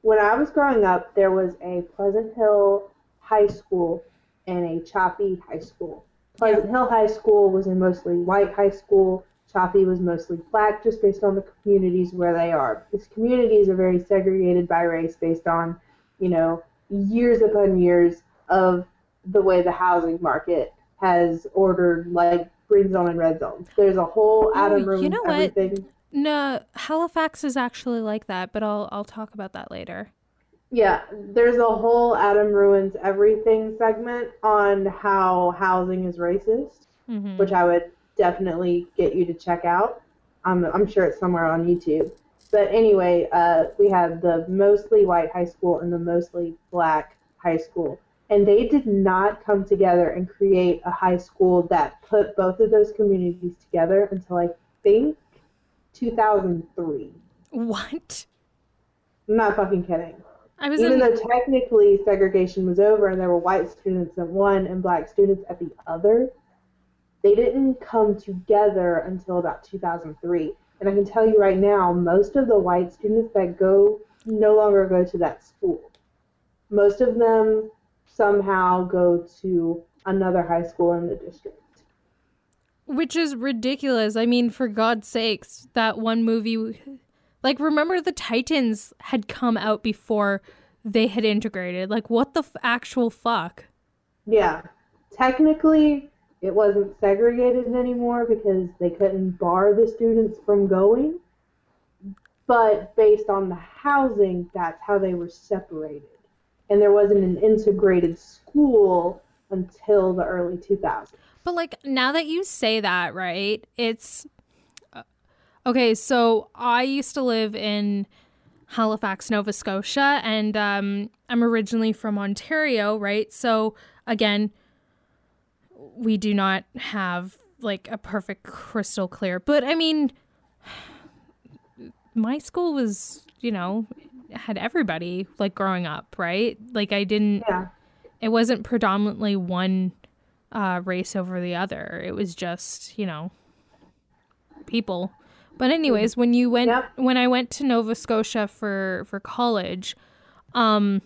when I was growing up, there was a Pleasant Hill High School and a Choppy High School. Pleasant Hill High School was a mostly white high school. Choppy was mostly black, just based on the communities where they are. These communities are very segregated by race based on, you know, years upon years of the way the housing market has ordered, like, green zone and red zone. There's a whole Adam room. You know what? Everything. No, Halifax is actually like that, but I'll I'll talk about that later. Yeah, there's a whole Adam Ruins Everything segment on how housing is racist, mm-hmm. which I would definitely get you to check out. Um, I'm sure it's somewhere on YouTube. But anyway, uh, we have the mostly white high school and the mostly black high school. And they did not come together and create a high school that put both of those communities together until, I think, two thousand three. What? I'm not fucking kidding. I was Even in... though technically segregation was over and there were white students at one and black students at the other, they didn't come together until about two thousand three. And I can tell you right now, most of the white students that go no longer go to that school. Most of them somehow go to another high school in the district. Which is ridiculous. I mean, for God's sakes, that one movie... Like, remember the Titans had come out before they had integrated. Like, what the f- actual fuck? Yeah. Technically, it wasn't segregated anymore because they couldn't bar the students from going. But based on the housing, that's how they were separated. And there wasn't an integrated school until the early two thousands. But, like, now that you say that, right, it's... Okay, so I used to live in Halifax, Nova Scotia, and um, I'm originally from Ontario, right? So, again, we do not have, like, a perfect crystal clear. But, I mean, my school was, you know, had everybody, like, growing up, right? Like, I didn't... Yeah. It wasn't predominantly one uh, race over the other. It was just, you know, people... But anyways, when you went, yep. when I went to Nova Scotia for, for college, um,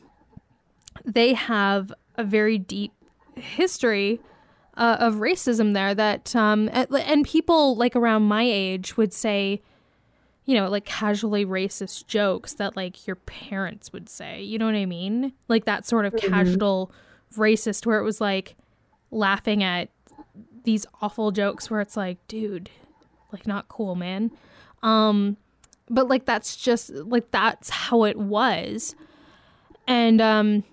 they have a very deep history uh, of racism there that, um, and people like around my age would say, you know, like casually racist jokes that like your parents would say, you know what I mean? Like that sort of mm-hmm. casual racist where it was like laughing at these awful jokes where it's like, dude. Like, not cool, man. Um, but, like, that's just, like, that's how it was. And um,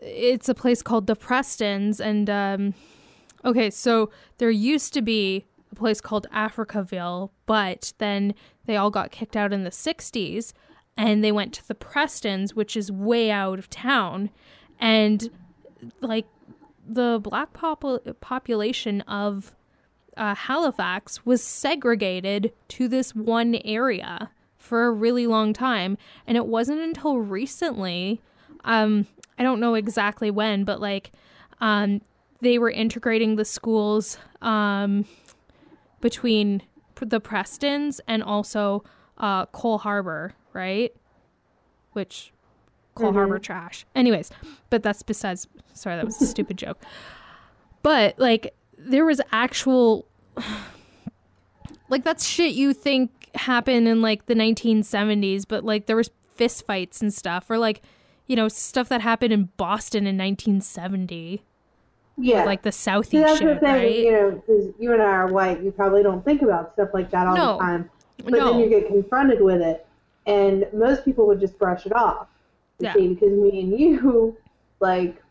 it's a place called the Prestons. And, um, okay, so there used to be a place called Africaville, but then they all got kicked out in the sixties and they went to the Prestons, which is way out of town. And like the black pop- population of uh, Halifax was segregated to this one area for a really long time. And it wasn't until recently, um, I don't know exactly when, but like um, they were integrating the schools um, between the Prestons and also uh, Cole Harbour, right? Which Cole mm-hmm. Harbour trash. Anyways, but that's besides, sorry, that was a stupid joke. But like there was actual, like that's shit you think happened in like the nineteen seventies, but like there was fist fights and stuff, or like, you know, stuff that happened in Boston in nineteen seventy. Yeah. Like the Southie shit, right? So that's the thing, right? You know, because you and I are white, you probably don't think about stuff like that all no. the time. But no. then you get confronted with it. And most people would just brush it off. You yeah. see, because me and you, like,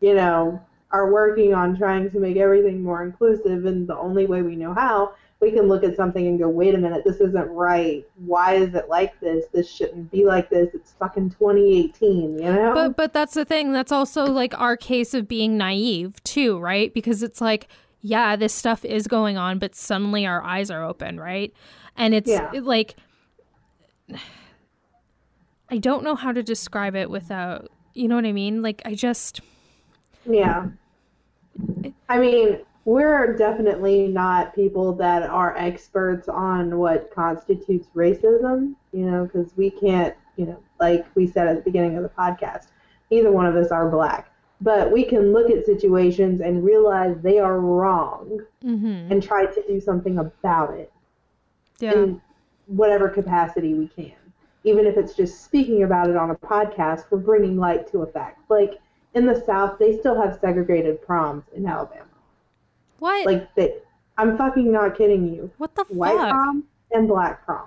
you know, are working on trying to make everything more inclusive. And the only way we know how, we can look at something and go, wait a minute, this isn't right. Why is it like this? This shouldn't be like this. It's fucking twenty eighteen, you know? But but that's the thing. That's also, like, our case of being naive, too, right? Because it's like, yeah, this stuff is going on, but suddenly our eyes are open, right? And it's, yeah. it, like, I don't know how to describe it without, you know what I mean? Like, I just... Yeah. It, I mean... We're definitely not people that are experts on what constitutes racism, you know, because we can't, you know, like we said at the beginning of the podcast, neither one of us are black. But we can look at situations and realize they are wrong mm-hmm. and try to do something about it yeah. in whatever capacity we can. Even if it's just speaking about it on a podcast, we're bringing light to a fact. Like in the South, they still have segregated proms in Alabama. What? Like, they, I'm fucking not kidding you. What the fuck? White prom and black prom.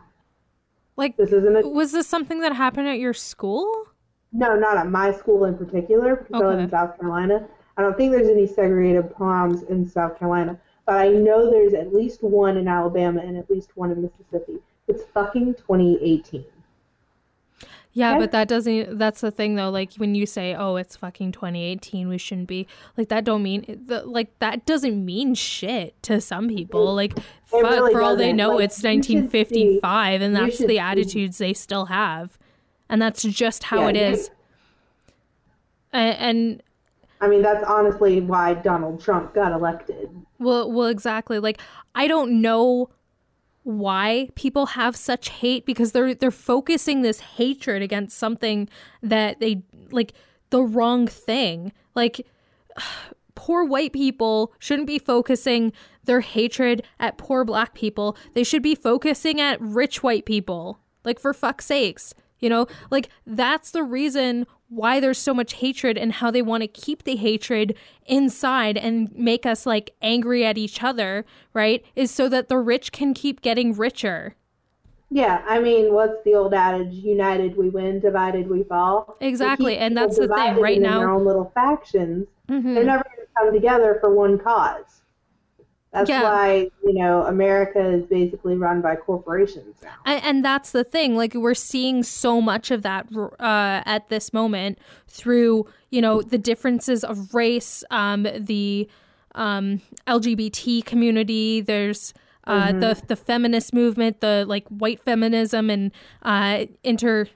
Like, this isn't a... Was this something that happened at your school? No, not at my school in particular, because okay. I live in South Carolina. I don't think there's any segregated proms in South Carolina, but I know there's at least one in Alabama and at least one in Mississippi. It's fucking twenty eighteen. Yeah, okay? But that doesn't, that's the thing though, like when you say, oh, it's fucking twenty eighteen, we shouldn't be, like that don't mean, the, like that doesn't mean shit to some people, like fuck, really for all doesn't. They know like, it's nineteen fifty-five see, and that's the see. Attitudes they still have. And that's just how yeah, it yeah. is. And, and I mean, that's honestly why Donald Trump got elected. Well, well, exactly. Like, I don't know why people have such hate, because they're they're focusing this hatred against something that they like the wrong thing. Like poor white people shouldn't be focusing their hatred at poor black people. They should be focusing at rich white people. Like for fuck's sakes, you know, like that's the reason why there's so much hatred and how they want to keep the hatred inside and make us like angry at each other, right? Is so that the rich can keep getting richer. Yeah, I mean, what's the old adage? United we win, divided we fall. Exactly, and that's the thing right now. Their own little factions, mm-hmm. they're never going to come together for one cause. That's yeah. why, you know, America is basically run by corporations now. And, and that's the thing. Like, we're seeing so much of that uh, at this moment through, you know, the differences of race, um, the um, L G B T community. There's uh, mm-hmm. the, the feminist movement, the, like, white feminism and uh, inter...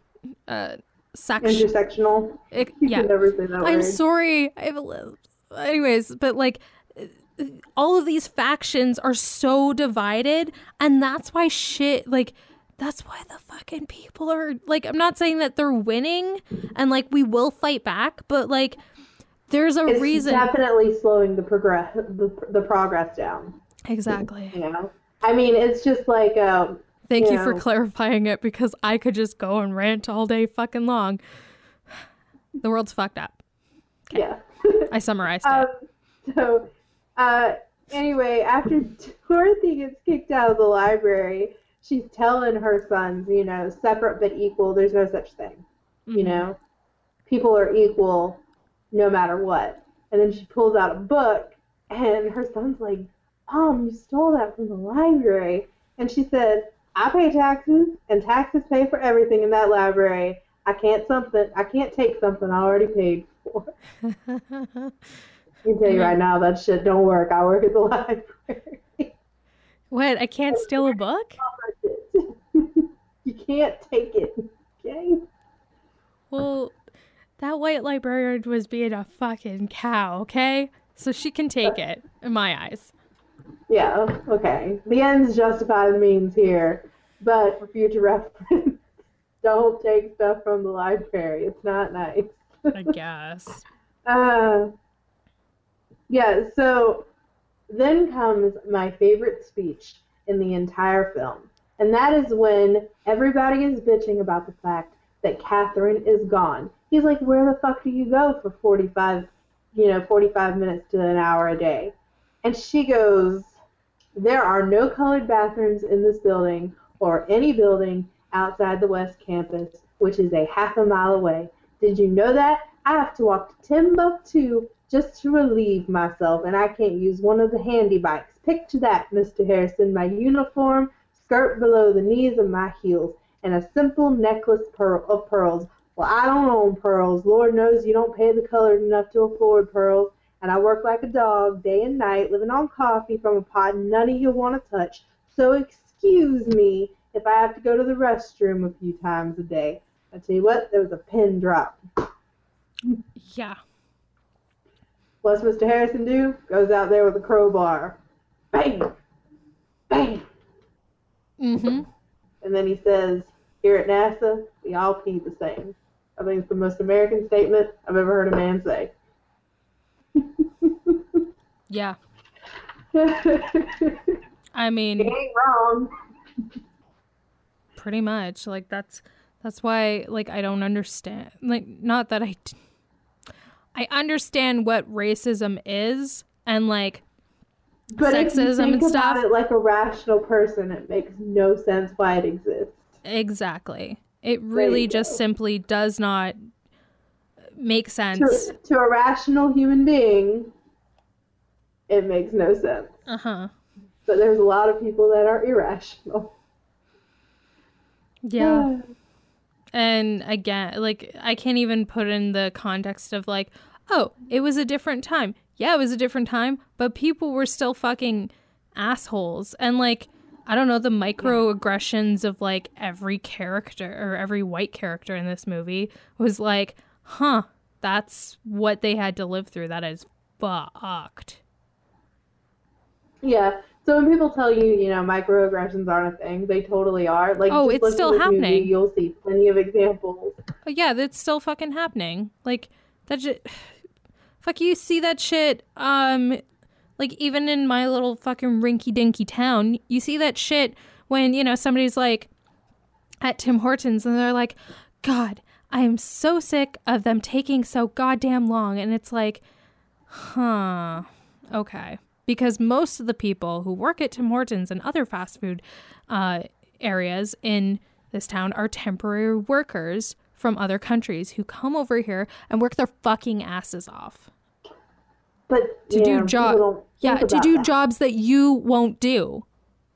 Uh, sex- Intersectional. It, you yeah. can never say that I'm word. Sorry. I've, anyways, but, like... all of these factions are so divided, and that's why shit like that's why the fucking people are like, I'm not saying that they're winning and like we will fight back, but like there's a it's reason definitely slowing the progress the, the progress down. Exactly. You know, I mean, it's just like um thank you, you know. For clarifying it, because I could just go and rant all day fucking long. The world's fucked up. Okay. Yeah. I summarized um, it. So Uh, anyway, after Dorothy gets kicked out of the library, she's telling her sons, you know, separate but equal, there's no such thing. Mm-hmm. You know, people are equal no matter what. And then she pulls out a book, and her son's like, Mom, you stole that from the library. And she said, I pay taxes, and taxes pay for everything in that library. I can't something. I can't take something I already paid for. I can tell you right now, that shit don't work. I work at the library. What? I can't steal a book? You can't take it. Okay? Well, that white librarian was being a fucking cow, okay? So she can take it, in my eyes. Yeah, okay. The ends justify the means here. But for future reference, don't take stuff from the library. It's not nice. I guess. Uh, yeah, so then comes my favorite speech in the entire film. And that is when everybody is bitching about the fact that Katherine is gone. He's like, where the fuck do you go for forty-five, you know, forty-five minutes to an hour a day? And she goes, there are no colored bathrooms in this building or any building outside the West Campus, which is a half a mile away. Did you know that? I have to walk to Timbuktu just to relieve myself, and I can't use one of the handy bikes. Picture that, Mister Harrison, my uniform, skirt below the knees and my heels, and a simple necklace pearl of pearls. Well, I don't own pearls. Lord knows you don't pay the colored enough to afford pearls. And I work like a dog, day and night, living on coffee from a pot none of you want to touch. So excuse me if I have to go to the restroom a few times a day. I tell you what, there was a pin drop. Yeah. What's Mister Harrison do? Goes out there with a crowbar. Bang! Bang! Mm-hmm. And then he says, here at NASA, we all pee the same. I think it's the most American statement I've ever heard a man say. Yeah. I mean, he ain't wrong. Pretty much. Like that's that's why like I don't understand. Like not that I I understand what racism is and like but sexism and stuff. But like a rational person, it makes no sense why it exists. Exactly. It really just go. simply does not make sense. To, to a rational human being, it makes no sense. Uh-huh. But there's a lot of people that are irrational. Yeah. yeah. And again, like, I can't even put in the context of like, oh, it was a different time. Yeah, it was a different time, but people were still fucking assholes. And like, I don't know, the microaggressions of like every character or every white character in this movie was like, huh, that's what they had to live through. That is fucked. Yeah. So when people tell you, you know, microaggressions aren't a thing, they totally are. Like, oh, it's still happening. Movie, you'll see plenty of examples. Oh, yeah, that's still fucking happening. Like that shit. Fuck, you see that shit. Um, like even in my little fucking rinky-dinky town, you see that shit when you know somebody's like at Tim Hortons and they're like, God, I am so sick of them taking so goddamn long, and it's like, huh, okay. Because most of the people who work at Tim Hortons and other fast food uh, areas in this town are temporary workers from other countries who come over here and work their fucking asses off. But to yeah, do jobs, yeah, to do that. jobs that you won't do,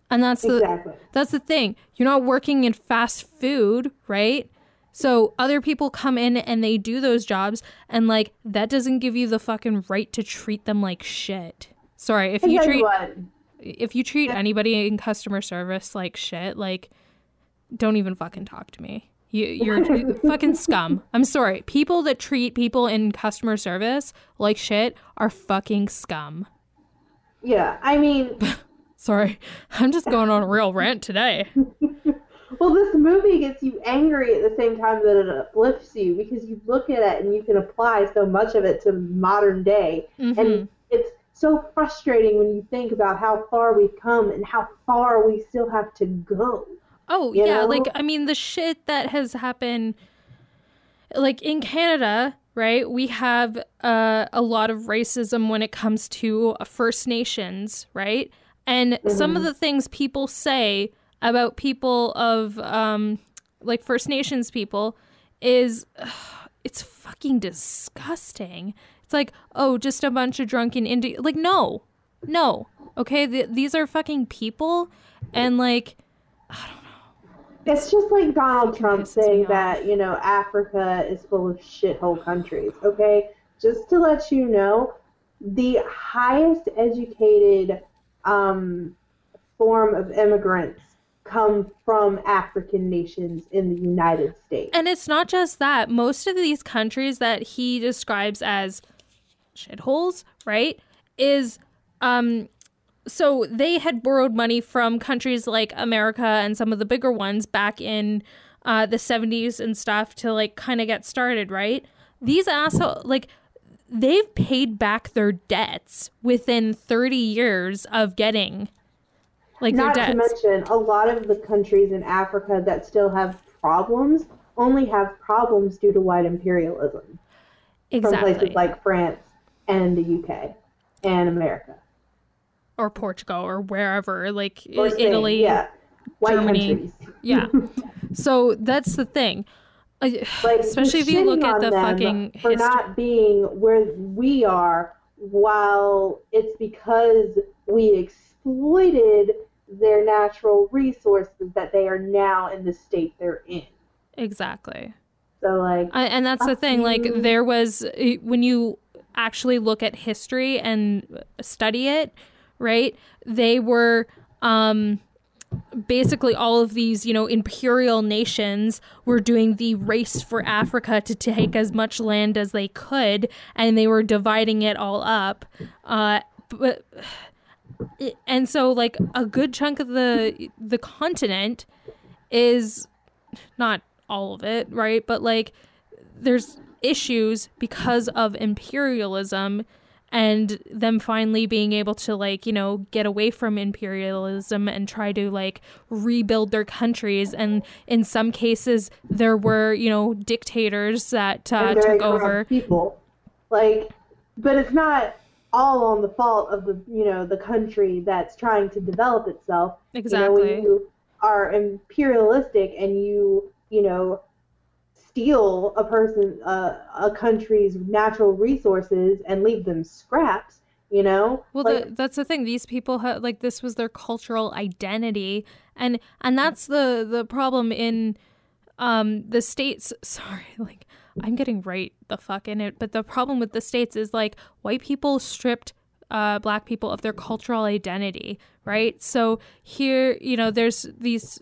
and that's exactly. the that's the thing. You're not working in fast food, right? So other people come in and they do those jobs, and like that doesn't give you the fucking right to treat them like shit. Sorry, if you treat if you treat anybody in customer service like shit, like, don't even fucking talk to me. You, you're fucking scum. I'm sorry. People that treat people in customer service like shit are fucking scum. Yeah, I mean... Sorry, I'm just going on a real rant today. Well, this movie gets you angry at the same time that it uplifts you because you look at it and you can apply so much of it to modern day. Mm-hmm. And it's... so frustrating when you think about how far we've come and how far we still have to go. Oh, yeah. Know? Like, I mean, the shit that has happened, like in Canada, right? We have uh, a lot of racism when it comes to First Nations, right? And mm-hmm. some of the things people say about people of um, like First Nations people is ugh, it's fucking disgusting. It's like, oh, just a bunch of drunken Indians. Like, no, No. Okay? Th- these are fucking people. And, like, I don't know. It's just like Donald Trump saying that, you know, Africa is full of shithole countries. Okay? Just to let you know, the highest educated um, form of immigrants come from African nations in the United States. And it's not just that. Most of these countries that he describes as shitholes, right, is um so they had borrowed money from countries like America and some of the bigger ones back in uh the seventies and stuff to like kind of get started, right? These assholes, like, they've paid back their debts within thirty years of getting like their debts. Not to mention, a lot of the countries in Africa that still have problems only have problems due to white imperialism. Exactly. From places like France and the U K and America. Or Portugal or wherever, like or Spain, Italy, yeah. White Germany. Countries. Yeah. So that's the thing. Like, especially if you look at the fucking for history. Not being where we are, while it's because we exploited their natural resources that they are now in the state they're in. Exactly. So like, I, and that's the thing. Like, there was, when you actually look at history and study it, right? They were. Um, Basically, all of these, you know, imperial nations were doing the race for Africa to take as much land as they could, and they were dividing it all up. Uh, but, and so, like, a good chunk of the the continent is not all of it, right? But, like, there's issues because of imperialism. And them finally being able to, like, you know, get away from imperialism and try to, like, rebuild their countries. And in some cases, there were, you know, dictators that uh, took over. People. Like, but it's not all on the fault of the, you know, the country that's trying to develop itself. Exactly. You know, when you are imperialistic and you, you know, steal a person, uh, a country's natural resources and leave them scraps, you know? Well, like, the, that's the thing. These people, ha- like, this was their cultural identity. And and that's the, the problem in um the states. Sorry, like, I'm getting right the fuck in it. But the problem with the states is, like, white people stripped uh black people of their cultural identity, right? So here, you know, there's these...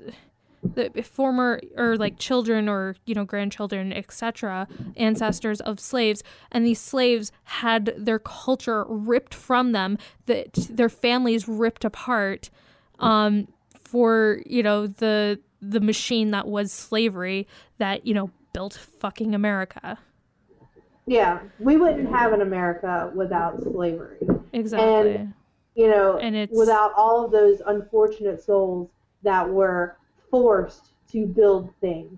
the former or like children or, you know, grandchildren, et cetera, ancestors of slaves. And these slaves had their culture ripped from them, that their families ripped apart um, for, you know, the the machine that was slavery that, you know, built fucking America. Yeah, we wouldn't have an America without slavery. Exactly. And, you know, and it's... without all of those unfortunate souls that were forced to build things.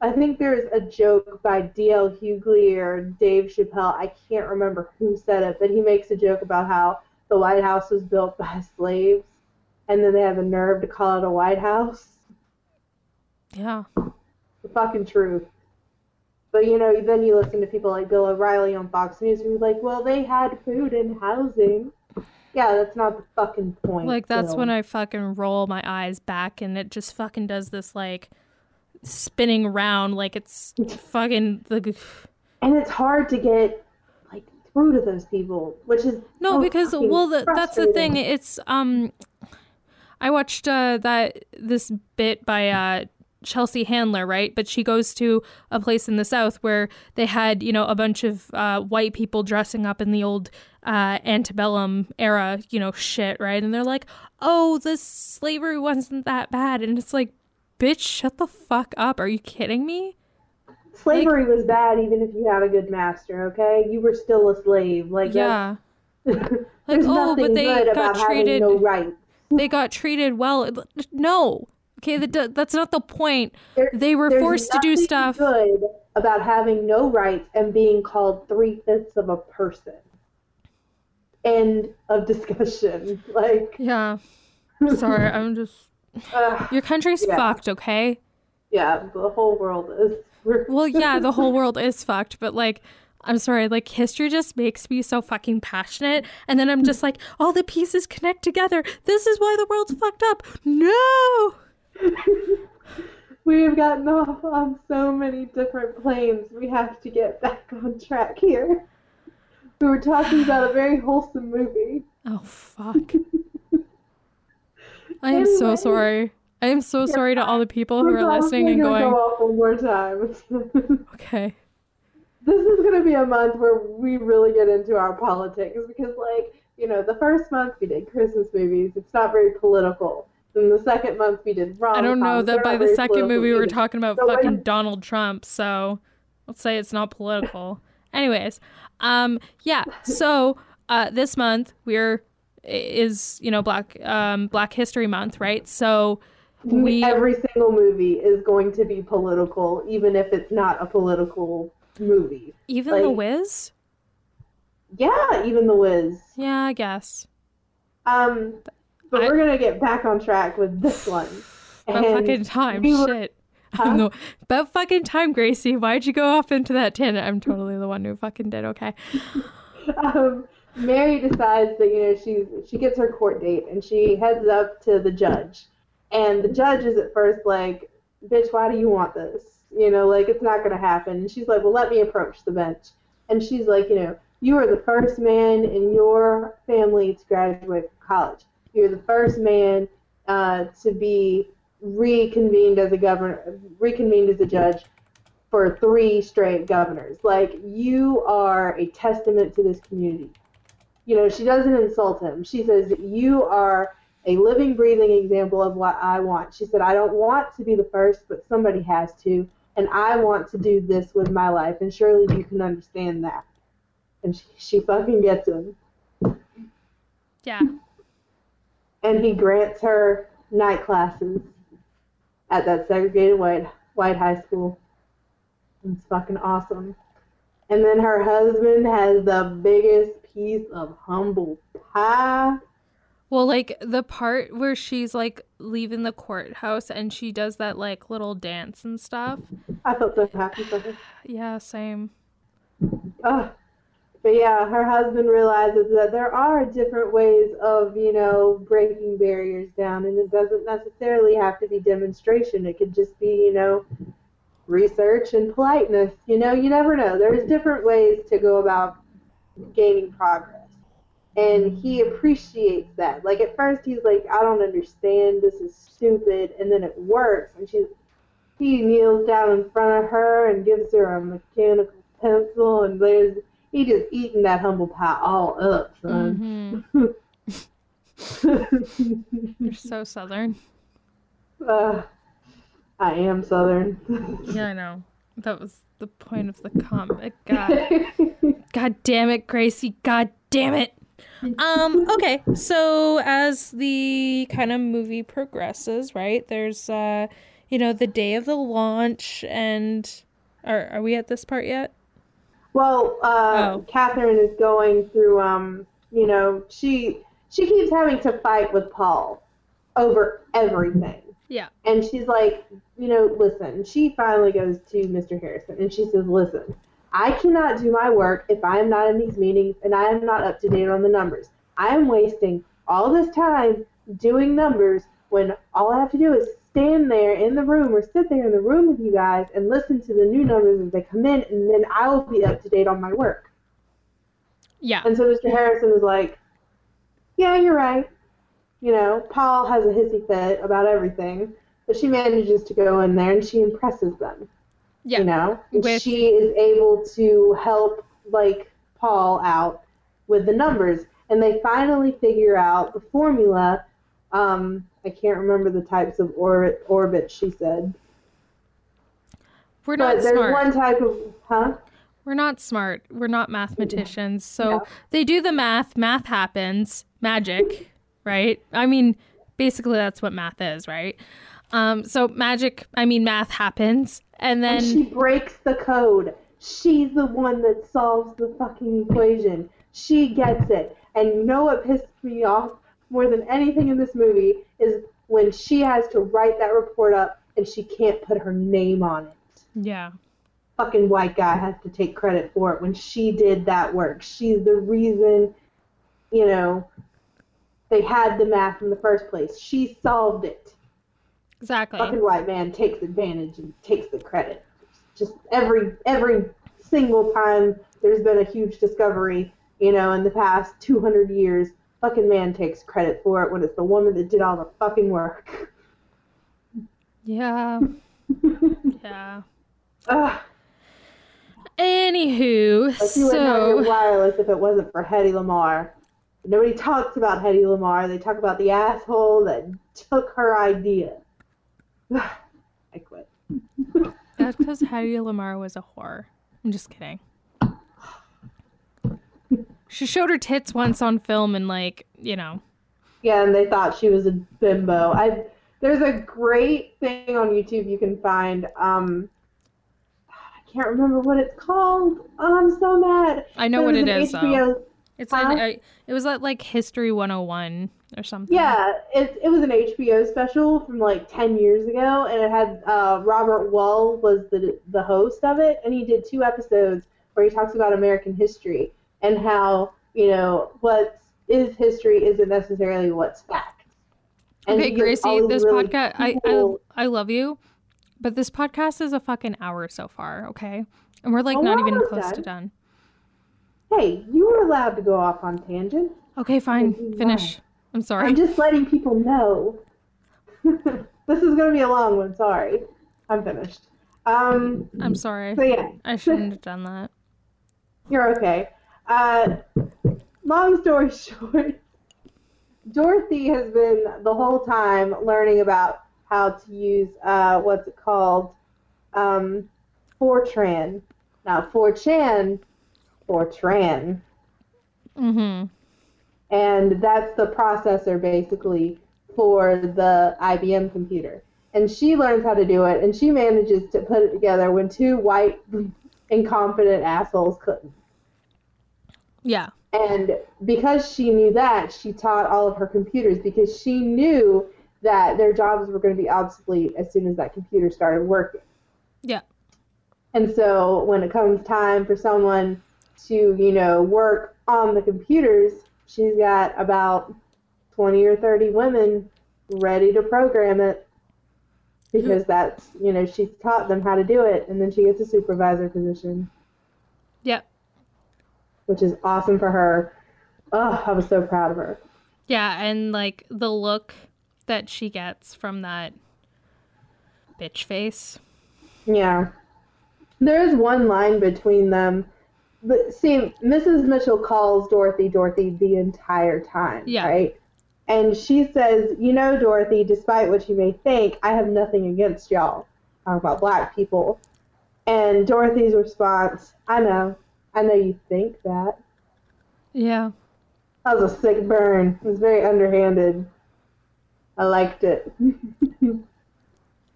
I think there's a joke by D L Hughley or Dave Chappelle, I can't remember who said it, but he makes a joke about how the White House was built by slaves, and then they have the nerve to call it a White House. Yeah. The fucking truth. But, you know, then you listen to people like Bill O'Reilly on Fox News who's like, well, they had food and housing. Yeah, that's not the fucking point. Like, that's so. When I fucking roll my eyes back and it just fucking does this, like, spinning around like it's fucking... the. And it's hard to get, like, through to those people, which is... No, because, well, the, that's the thing. It's, um... I watched uh, that this bit by uh, Chelsea Handler, right? But she goes to a place in the South where they had, you know, a bunch of uh, white people dressing up in the old... Uh, antebellum era, you know, shit, right? And they're like, oh, this slavery wasn't that bad. And it's like, bitch, shut the fuck up. Are you kidding me? Slavery, like, was bad even if you had a good master, okay? You were still a slave. Like, yeah. Like, there's oh, nothing but they good got about treated, having no rights. They got treated well. No. Okay, that, that's not the point. There, they were forced to do stuff. There's nothing good about having no rights and being called three-fifths of a person. End of discussion. Like, yeah. Sorry, I'm just. Uh, your country's yeah. fucked, okay? Yeah, the whole world is. Well, yeah, the whole world is fucked, but like, I'm sorry, like, history just makes me so fucking passionate. And then I'm just like, all the pieces connect together. This is why the world's fucked up. No! We've gotten off on so many different planes. We have to get back on track here. We were talking about a very wholesome movie. Oh, fuck. I am anyway, so sorry. I am so yeah, sorry to all the people who are listening and going... We're going to go off one more time. Okay. This is going to be a month where we really get into our politics because, like, you know, the first month we did Christmas movies. It's not very political. Then the second month we did rom-coms. I don't know that by the second movie we were talking about fucking Donald Trump, so let's say it's not political. Anyways, um, yeah, so uh, this month we're is, you know, Black um, Black History Month, right? So we every single movie is going to be political, even if it's not a political movie. Even like, The Wiz? Yeah, even The Wiz. Yeah, I guess. Um, but I... we're gonna get back on track with this one. About and fucking time, we were... shit. Huh? No, about fucking time, Gracie. Why'd you go off into that tangent? I'm totally the one who fucking did. Okay. um, Mary decides that you know she's she gets her court date and she heads up to the judge, and the judge is at first like, "Bitch, why do you want this? You know, like it's not gonna happen." And she's like, "Well, let me approach the bench," and she's like, "You know, you are the first man in your family to graduate from college. You're the first man uh, to be reconvened as a governor, reconvened as a judge for three straight governors. Like, you are a testament to this community." You know, she doesn't insult him. She says, "You are a living, breathing example of what I want." She said, "I don't want to be the first, but somebody has to, and I want to do this with my life, and surely you can understand that." And she, she fucking gets him. Yeah. And he grants her night classes at that segregated white white high school. It's fucking awesome. And then her husband has the biggest piece of humble pie. Well, like, the part where she's, like, leaving the courthouse and she does that, like, little dance and stuff. I felt so happy for her. Yeah, same. Oh. But yeah, her husband realizes that there are different ways of, you know, breaking barriers down, and it doesn't necessarily have to be demonstration. It could just be, you know, research and politeness. You know, you never know. There's different ways to go about gaining progress. And he appreciates that. Like, at first he's like, "I don't understand. This is stupid." And then it works. And she, he kneels down in front of her and gives her a mechanical pencil, and there's... He just eating that humble pie all up, son. Mm-hmm. You're so Southern. Uh, I am Southern. Yeah, I know. That was the point of the comic. God, God damn it, Gracie. God damn it. Um. Okay, so as the kind of movie progresses, right, there's, uh, you know, the day of the launch, and are are we at this part yet? Well, uh, oh. Katherine is going through, um, you know, she she keeps having to fight with Paul over everything. Yeah. And she's like, you know, listen, she finally goes to Mister Harrison and she says, "Listen, I cannot do my work if I am not in these meetings and I am not up to date on the numbers. I am wasting all this time doing numbers when all I have to do is stand there in the room or sit there in the room with you guys and listen to the new numbers as they come in, and then I will be up to date on my work." Yeah. And so Mister Harrison is like, "Yeah, you're right." You know, Paul has a hissy fit about everything, but she manages to go in there and she impresses them. Yeah. You know, with... she is able to help, like, Paul out with the numbers, and they finally figure out the formula. Um, I can't remember the types of orbit, orbit she said. We're not but there's smart. One type of, huh? We're not smart. We're not mathematicians. So no. They do the math. Math happens. Magic, right? I mean, basically that's what math is, right? Um, so magic, I mean, math happens. And then... And she breaks the code. She's the one that solves the fucking equation. She gets it. And you know what pissed me off? More than anything in this movie is when she has to write that report up and she can't put her name on it. Yeah. fucking white guy has to take credit for it when she did that work. She's the reason, you know, they had the math in the first place. She solved it. Exactly. Fucking white man takes advantage and takes the credit. Just every every single time there's been a huge discovery, you know, in the past two hundred years, fucking man takes credit for it when it's the woman that did all the fucking work. Yeah. Yeah. Ugh. Anywho, like you so... Wouldn't have your wireless if it wasn't for Hedy Lamarr. Nobody talks about Hedy Lamarr. They talk about the asshole that took her idea. I quit. That's because Hedy Lamarr was a whore. I'm just kidding. She showed her tits once on film and, like, you know. Yeah, and they thought she was a bimbo. I There's a great thing on YouTube you can find. Um, I can't remember what it's called. Oh, I'm so mad. I know what it is, though. It's uh, an, I, it was at, like, History one oh one or something. Yeah, it it was an H B O special from, like, ten years ago, and it had uh, Robert Wall was the the host of it, and he did two episodes where he talks about American history and how, you know, what is history isn't necessarily what's fact. And okay, Gracie, this really podcast, cool. I, I I love you, but this podcast is a fucking hour so far, okay? And we're, like, oh, not even close done. to done. Hey, you were allowed to go off on tangent. Okay, fine. Finish. Why? I'm sorry. I'm just letting people know. This is going to be a long one. Sorry. I'm finished. Um, I'm sorry. So, yeah. I shouldn't have done that. You're okay. Uh, long story short, Dorothy has been the whole time learning about how to use, uh, what's it called? Um, Fortran. Now, four chan... Fortran. Mm-hmm. And that's the processor, basically, for the I B M computer. And she learns how to do it, and she manages to put it together when two white, incompetent assholes couldn't. Yeah. And because she knew that, she taught all of her computers, because she knew that their jobs were going to be obsolete as soon as that computer started working. Yeah. And so when it comes time for someone to, you know, work on the computers, she's got about twenty or thirty women ready to program it, because that's, you know, she's taught them how to do it, and then she gets a supervisor position. Yep. Which is awesome for her. Oh, I was so proud of her. Yeah, and, like, the look that she gets from that bitch face. Yeah. There is one line between them. But see, Missus Mitchell calls Dorothy Dorothy the entire time, yeah. right? And she says, you know, Dorothy, despite what you may think, I have nothing against y'all. Talk about black people. And Dorothy's response, I know. I know you think that. Yeah. That was a sick burn. It was very underhanded. I liked it.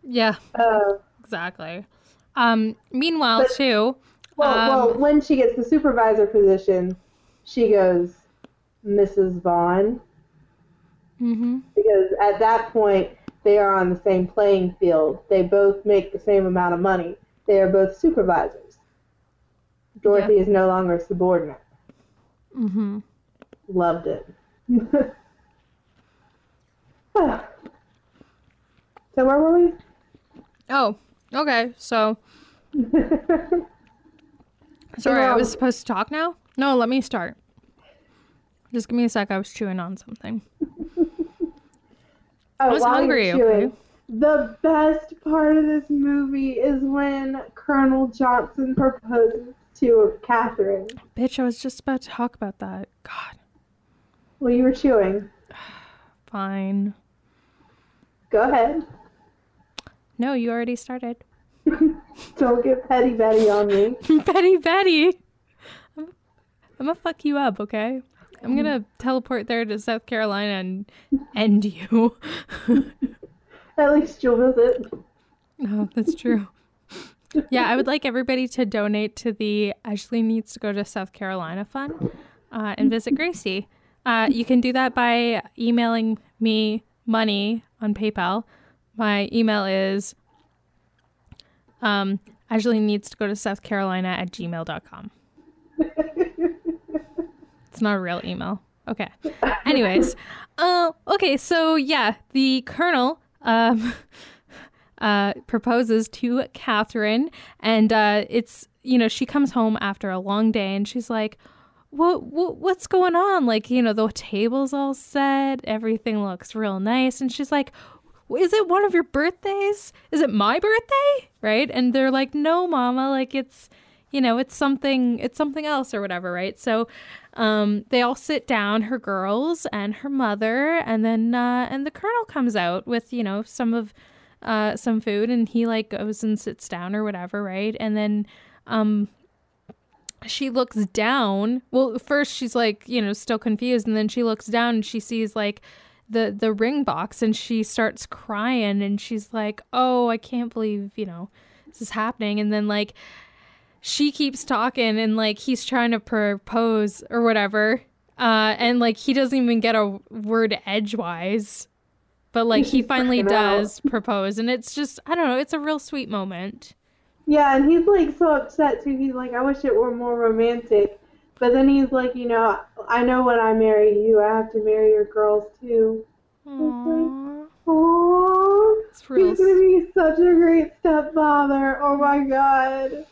Yeah. Uh, exactly. Um, meanwhile, but- too... Well, um, well, when she gets the supervisor position, she goes, Missus Vaughan. Mm-hmm. Because at that point, they are on the same playing field. They both make the same amount of money. They are both supervisors. Dorothy yeah. is no longer a subordinate. Mm-hmm. Loved it. So where were we? Oh, okay. So... Sorry, I was supposed to talk now? No, let me start. Just give me a sec. I was chewing on something. oh, I was hungry. Chewing, okay? The best part of this movie is when Colonel Johnson proposes to Katherine. Bitch, I was just about to talk about that. God. Well, you were chewing. Fine. Go ahead. No, you already started. Don't get petty Betty on me. Petty Betty. I'm, I'm gonna fuck you up, okay? I'm gonna teleport there to South Carolina and end you. At least you'll visit. No, oh, that's true. Yeah, I would like everybody to donate to the Ashleen Needs to Go to South Carolina Fund uh, and visit Gracie. Uh, you can do that by emailing me money on PayPal. My email is Um, Ashleen needs to go to South Carolina at gmail dot com. It's not a real email. Okay. Anyways. Uh, okay. So, yeah, the colonel um, uh, proposes to Katherine, and uh, it's, you know, she comes home after a long day and she's like, What, what what's going on? Like, you know, the table's all set. Everything looks real nice. And she's like, is it one of your birthdays? Is it my birthday? Right. And they're like, no, Mama, like it's, you know, it's something, it's something else or whatever. Right. So um, they all sit down, her girls and her mother. And then uh, and the colonel comes out with, you know, some of uh, some food, and he like goes and sits down or whatever. Right. And then um she looks down. Well, first she's like, you know, still confused, and then she looks down and she sees like the the ring box, and she starts crying, and she's like, oh, I can't believe, you know, this is happening. And then like she keeps talking, and like he's trying to propose or whatever, uh and like he doesn't even get a word edgewise, but like he finally does propose, and it's just, I don't know, it's a real sweet moment. Yeah, and he's, like, so upset, too. He's like, I wish it were more romantic. But then he's like, you know, I know when I marry you, I have to marry your girls, too. Aww. Like, aww. It's real. He's going to be such a great stepfather. Oh, my God.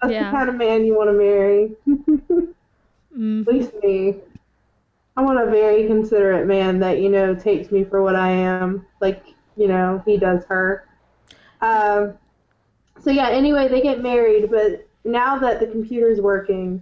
That's yeah. the kind of man you want to marry. mm-hmm. At least me. I want a very considerate man that, you know, takes me for what I am. Like, you know, he does her. Um... So, yeah, anyway, they get married, but now that the computer's working,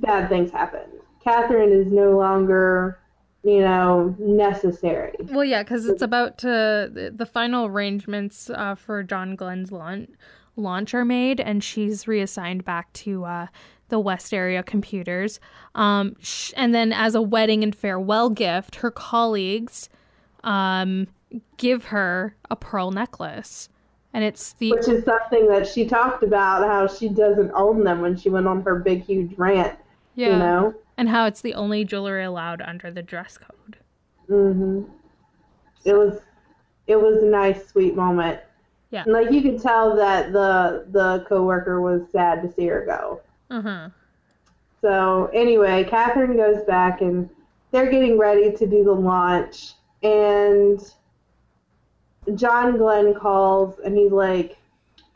bad things happen. Katherine is no longer, you know, necessary. Well, yeah, because it's about to... The final arrangements uh, for John Glenn's launch, launch are made, and she's reassigned back to uh, the West Area computers. Um, sh- and then as a wedding and farewell gift, her colleagues um, give her a pearl necklace. And it's the which is something that she talked about, how she doesn't own them when she went on her big huge rant. Yeah. You know? And how it's the only jewelry allowed under the dress code. Mm-hmm. It was it was a nice, sweet moment. Yeah. And like you could tell that the the coworker was sad to see her go. Uh-huh. So anyway, Katherine goes back and they're getting ready to do the launch, and John Glenn calls, and he's like,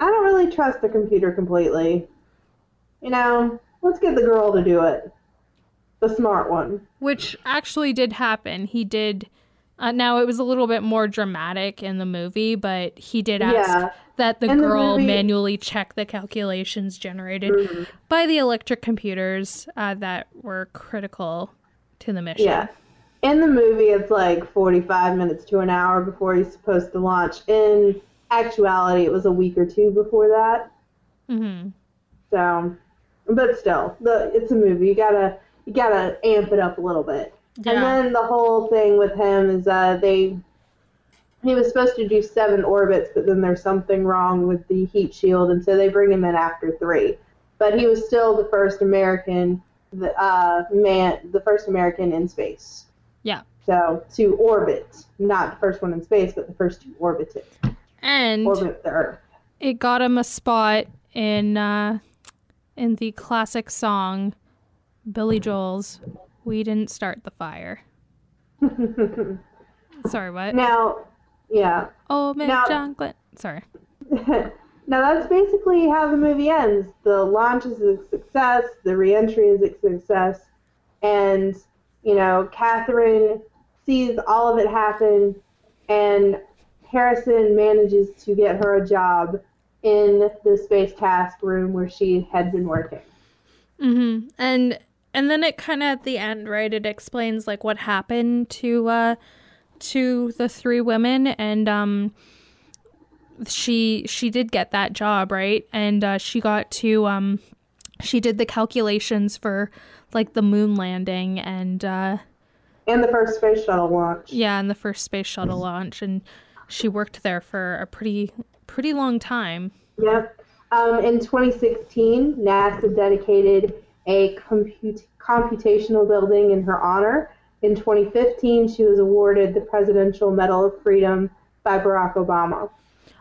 I don't really trust the computer completely. You know, let's get the girl to do it. The smart one. Which actually did happen. He did. Uh, now, it was a little bit more dramatic in the movie, but he did ask yeah. that the in girl the movie, manually check the calculations generated mm-hmm. by the electric computers uh, that were critical to the mission. Yeah. In the movie, it's like forty-five minutes to an hour before he's supposed to launch. In actuality, it was a week or two before that. Mm-hmm. So, but still, the it's a movie. You gotta you gotta amp it up a little bit. Yeah. And then the whole thing with him is uh, they he was supposed to do seven orbits, but then there's something wrong with the heat shield, and so they bring him in after three. But he was still the first American the uh, man, the first American in space. Yeah. So to orbit, not the first one in space, but the first to orbit it. And orbit the Earth. It got him a spot in uh, in the classic song, Billy Joel's "We Didn't Start the Fire." Sorry, what? Now, yeah. Oh, man, now, John Glenn. Sorry. Now that's basically how the movie ends. The launch is a success. The reentry is a success, and you know, Katherine sees all of it happen, and Harrison manages to get her a job in the space cast room where she had been working. Mm-hmm. And and then it kind of at the end, right? It explains like what happened to uh, to the three women, and um, she she did get that job, right? And uh, she got to um, she did the calculations for like the moon landing and uh and the first space shuttle launch. Yeah, and the first space shuttle launch, and she worked there for a pretty pretty long time. Yep. Um in twenty sixteen, NASA dedicated a comput- computational building in her honor. In twenty fifteen, she was awarded the Presidential Medal of Freedom by Barack Obama.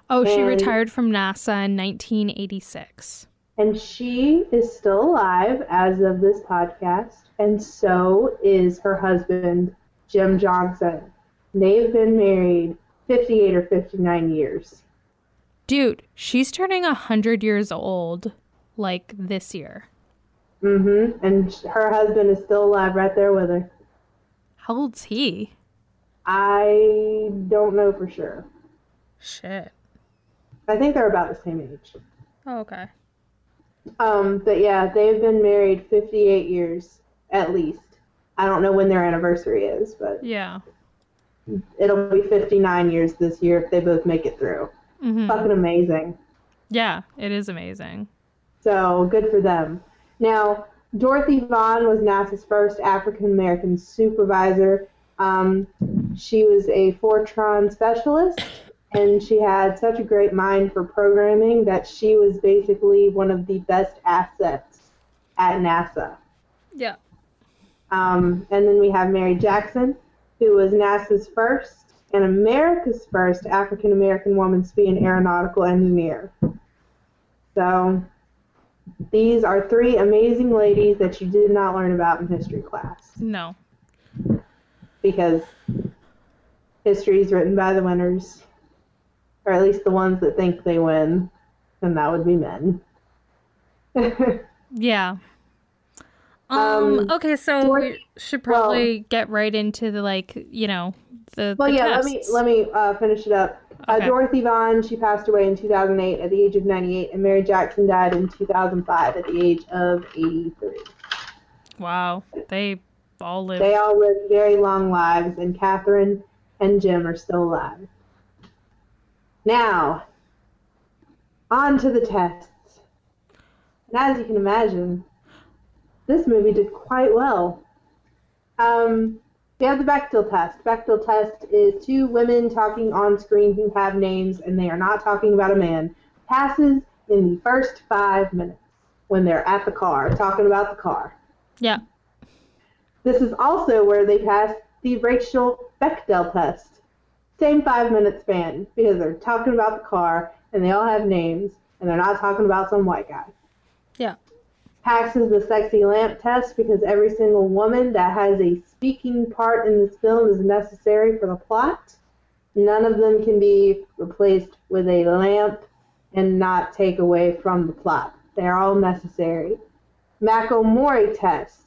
Oh, and she retired from NASA in nineteen eighty-six. And she is still alive as of this podcast, and so is her husband, Jim Johnson. They've been married fifty-eight or fifty-nine years. Dude, she's turning one hundred years old, like, this year. Mm-hmm. And her husband is still alive right there with her. How old's he? I don't know for sure. Shit. I think they're about the same age. Oh, okay. Um, but yeah, they've been married fifty-eight years, at least. I don't know when their anniversary is, but... Yeah. It'll be fifty-nine years this year if they both make it through. Mm-hmm. Fucking amazing. Yeah, it is amazing. So, good for them. Now, Dorothy Vaughan was NASA's first African-American supervisor. Um, she was a Fortran specialist, and she had such a great mind for programming that she was basically one of the best assets at NASA. Yeah. Um, and then we have Mary Jackson, who was NASA's first and America's first African-American woman to be an aeronautical engineer. So these are three amazing ladies that you did not learn about in history class. No. Because history is written by the winners, or at least the ones that think they win, and that would be men. Yeah. Um, um, okay, so Dorothy, we should probably well, get right into the, like, you know, the Well, the yeah, tests. let me let me uh, finish it up. Okay. Uh, Dorothy Vaughan, she passed away in two thousand eight at the age of ninety-eight, and Mary Jackson died in two thousand five at the age of eighty-three. Wow. They all lived. They all lived very long lives, and Katherine and Jim are still alive. Now, on to the tests. And as you can imagine, this movie did quite well. Um, we have the Bechdel test. Bechdel test is two women talking on screen who have names and they are not talking about a man. Passes in the first five minutes when they're at the car, talking about the car. Yeah. This is also where they pass the racial Bechdel test. Same five-minute span because they're talking about the car and they all have names and they're not talking about some white guy. Yeah. Passes the sexy lamp test because every single woman that has a speaking part in this film is necessary for the plot. None of them can be replaced with a lamp and not take away from the plot. They're all necessary. Makomori test,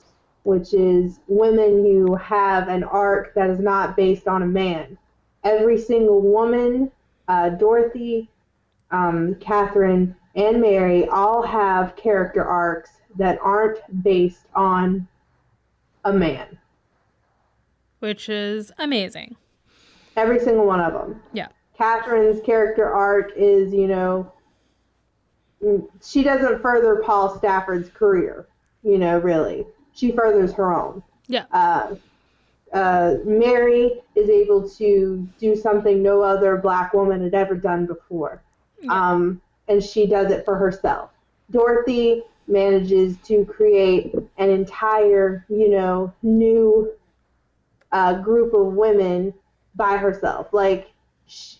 which is women who have an arc that is not based on a man. Every single woman, uh, Dorothy, um, Katherine, and Mary all have character arcs that aren't based on a man. Which is amazing. Every single one of them. Yeah. Katherine's character arc is, you know, she doesn't further Paul Stafford's career, you know, really. She furthers her own. Yeah. Uh, uh, Mary is able to do something no other black woman had ever done before. Yeah. Um, and she does it for herself. Dorothy manages to create an entire, you know, new uh, group of women by herself. Like, sh-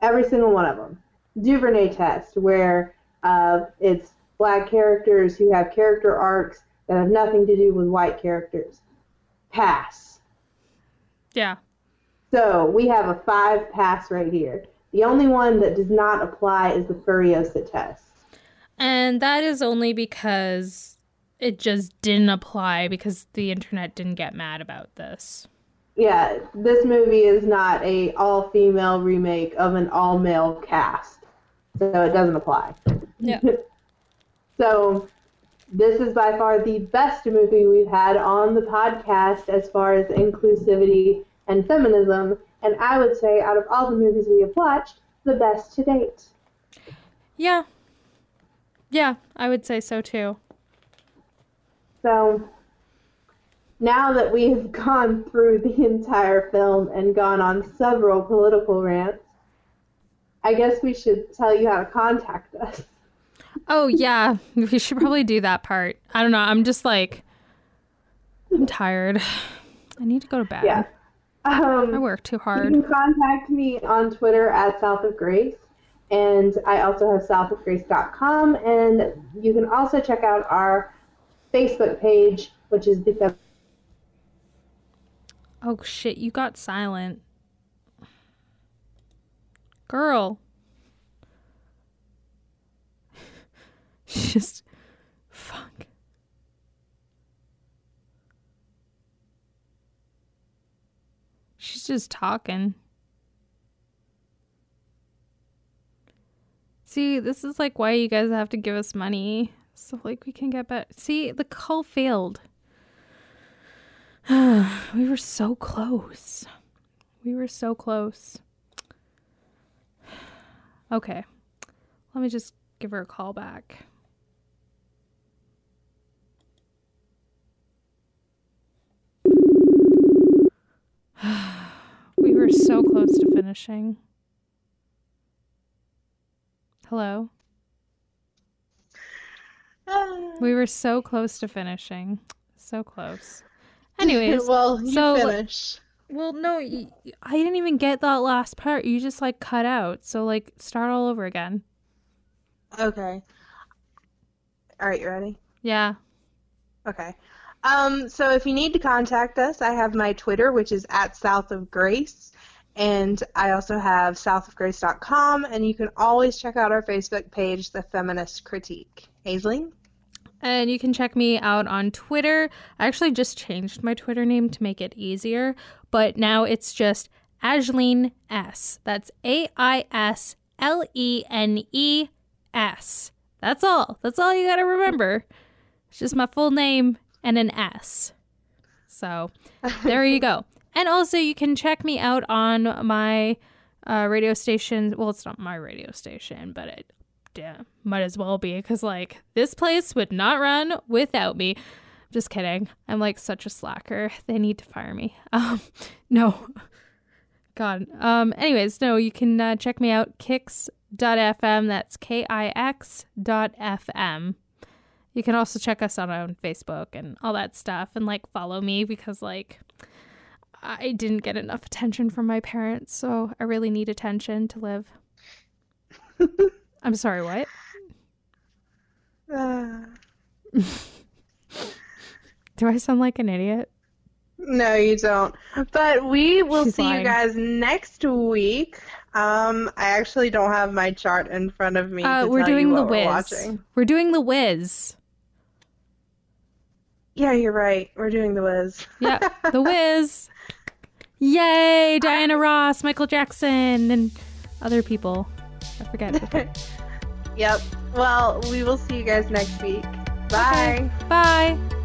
every single one of them. Duvernay test, where uh, it's black characters who have character arcs that have nothing to do with white characters. Pass. Yeah. So, we have a five pass right here. The only one that does not apply is the Furiosa test. And that is only because it just didn't apply because the internet didn't get mad about this. Yeah, this movie is not a all-female remake of an all-male cast. So it doesn't apply. Yeah. So this is by far the best movie we've had on the podcast as far as inclusivity and feminism. And I would say, out of all the movies we have watched, the best to date. Yeah. Yeah, I would say so, too. So, now that we've gone through the entire film and gone on several political rants, I guess we should tell you how to contact us. Oh, yeah. We should probably do that part. I don't know. I'm just, like, I'm tired. I need to go to bed. Yeah. Um, I work too hard. You can contact me on Twitter at South of Grace, And I also have south of grace dot com, and you can also check out our Facebook page, which is The Feminist. Oh, shit, you got silent. Girl. Just, fuck. She's just talking. See, this is like why you guys have to give us money. So like we can get back. See, the call failed. We were so close. We were so close. Okay. Let me just give her a call back. We were so close to finishing. Hello? We were so close to finishing. So close. Anyways. Well, you so, finish. Well, no, you, I didn't even get that last part. You just, like, cut out. So, like, start all over again. Okay. All right, you ready? Yeah. Okay. Um, so if you need to contact us, I have my Twitter, which is at South of Grace, and I also have south of grace dot com, and you can always check out our Facebook page, The Feminist Critique. Aisling? And you can check me out on Twitter. I actually just changed my Twitter name to make it easier, but now it's just Ashleen S. That's A I S L E N E S. That's all. That's all you gotta remember. It's just my full name. And an S. So there you go. And also you can check me out on my uh, radio station. Well, it's not my radio station, but it yeah, might as well be. Because, like, this place would not run without me. Just kidding. I'm, like, such a slacker. They need to fire me. Um, no. God. Um. Anyways, no, you can uh, check me out. kix dot f m. That's K I X dot F M. You can also check us out on Facebook and all that stuff and, like, follow me because, like, I didn't get enough attention from my parents, so I really need attention to live. I'm sorry, what? Uh... Do I sound like an idiot? No, you don't. But we will She's see lying. You guys next week. Um, I actually don't have my chart in front of me uh, to we're tell doing you what the Wiz. We're watching. We're doing The Wiz. Yeah, you're right. We're doing The Wiz. Yep, The Wiz. Yay, Diana Ross, Michael Jackson, and other people. I forget. Yep. Well, we will see you guys next week. Bye. Okay. Bye.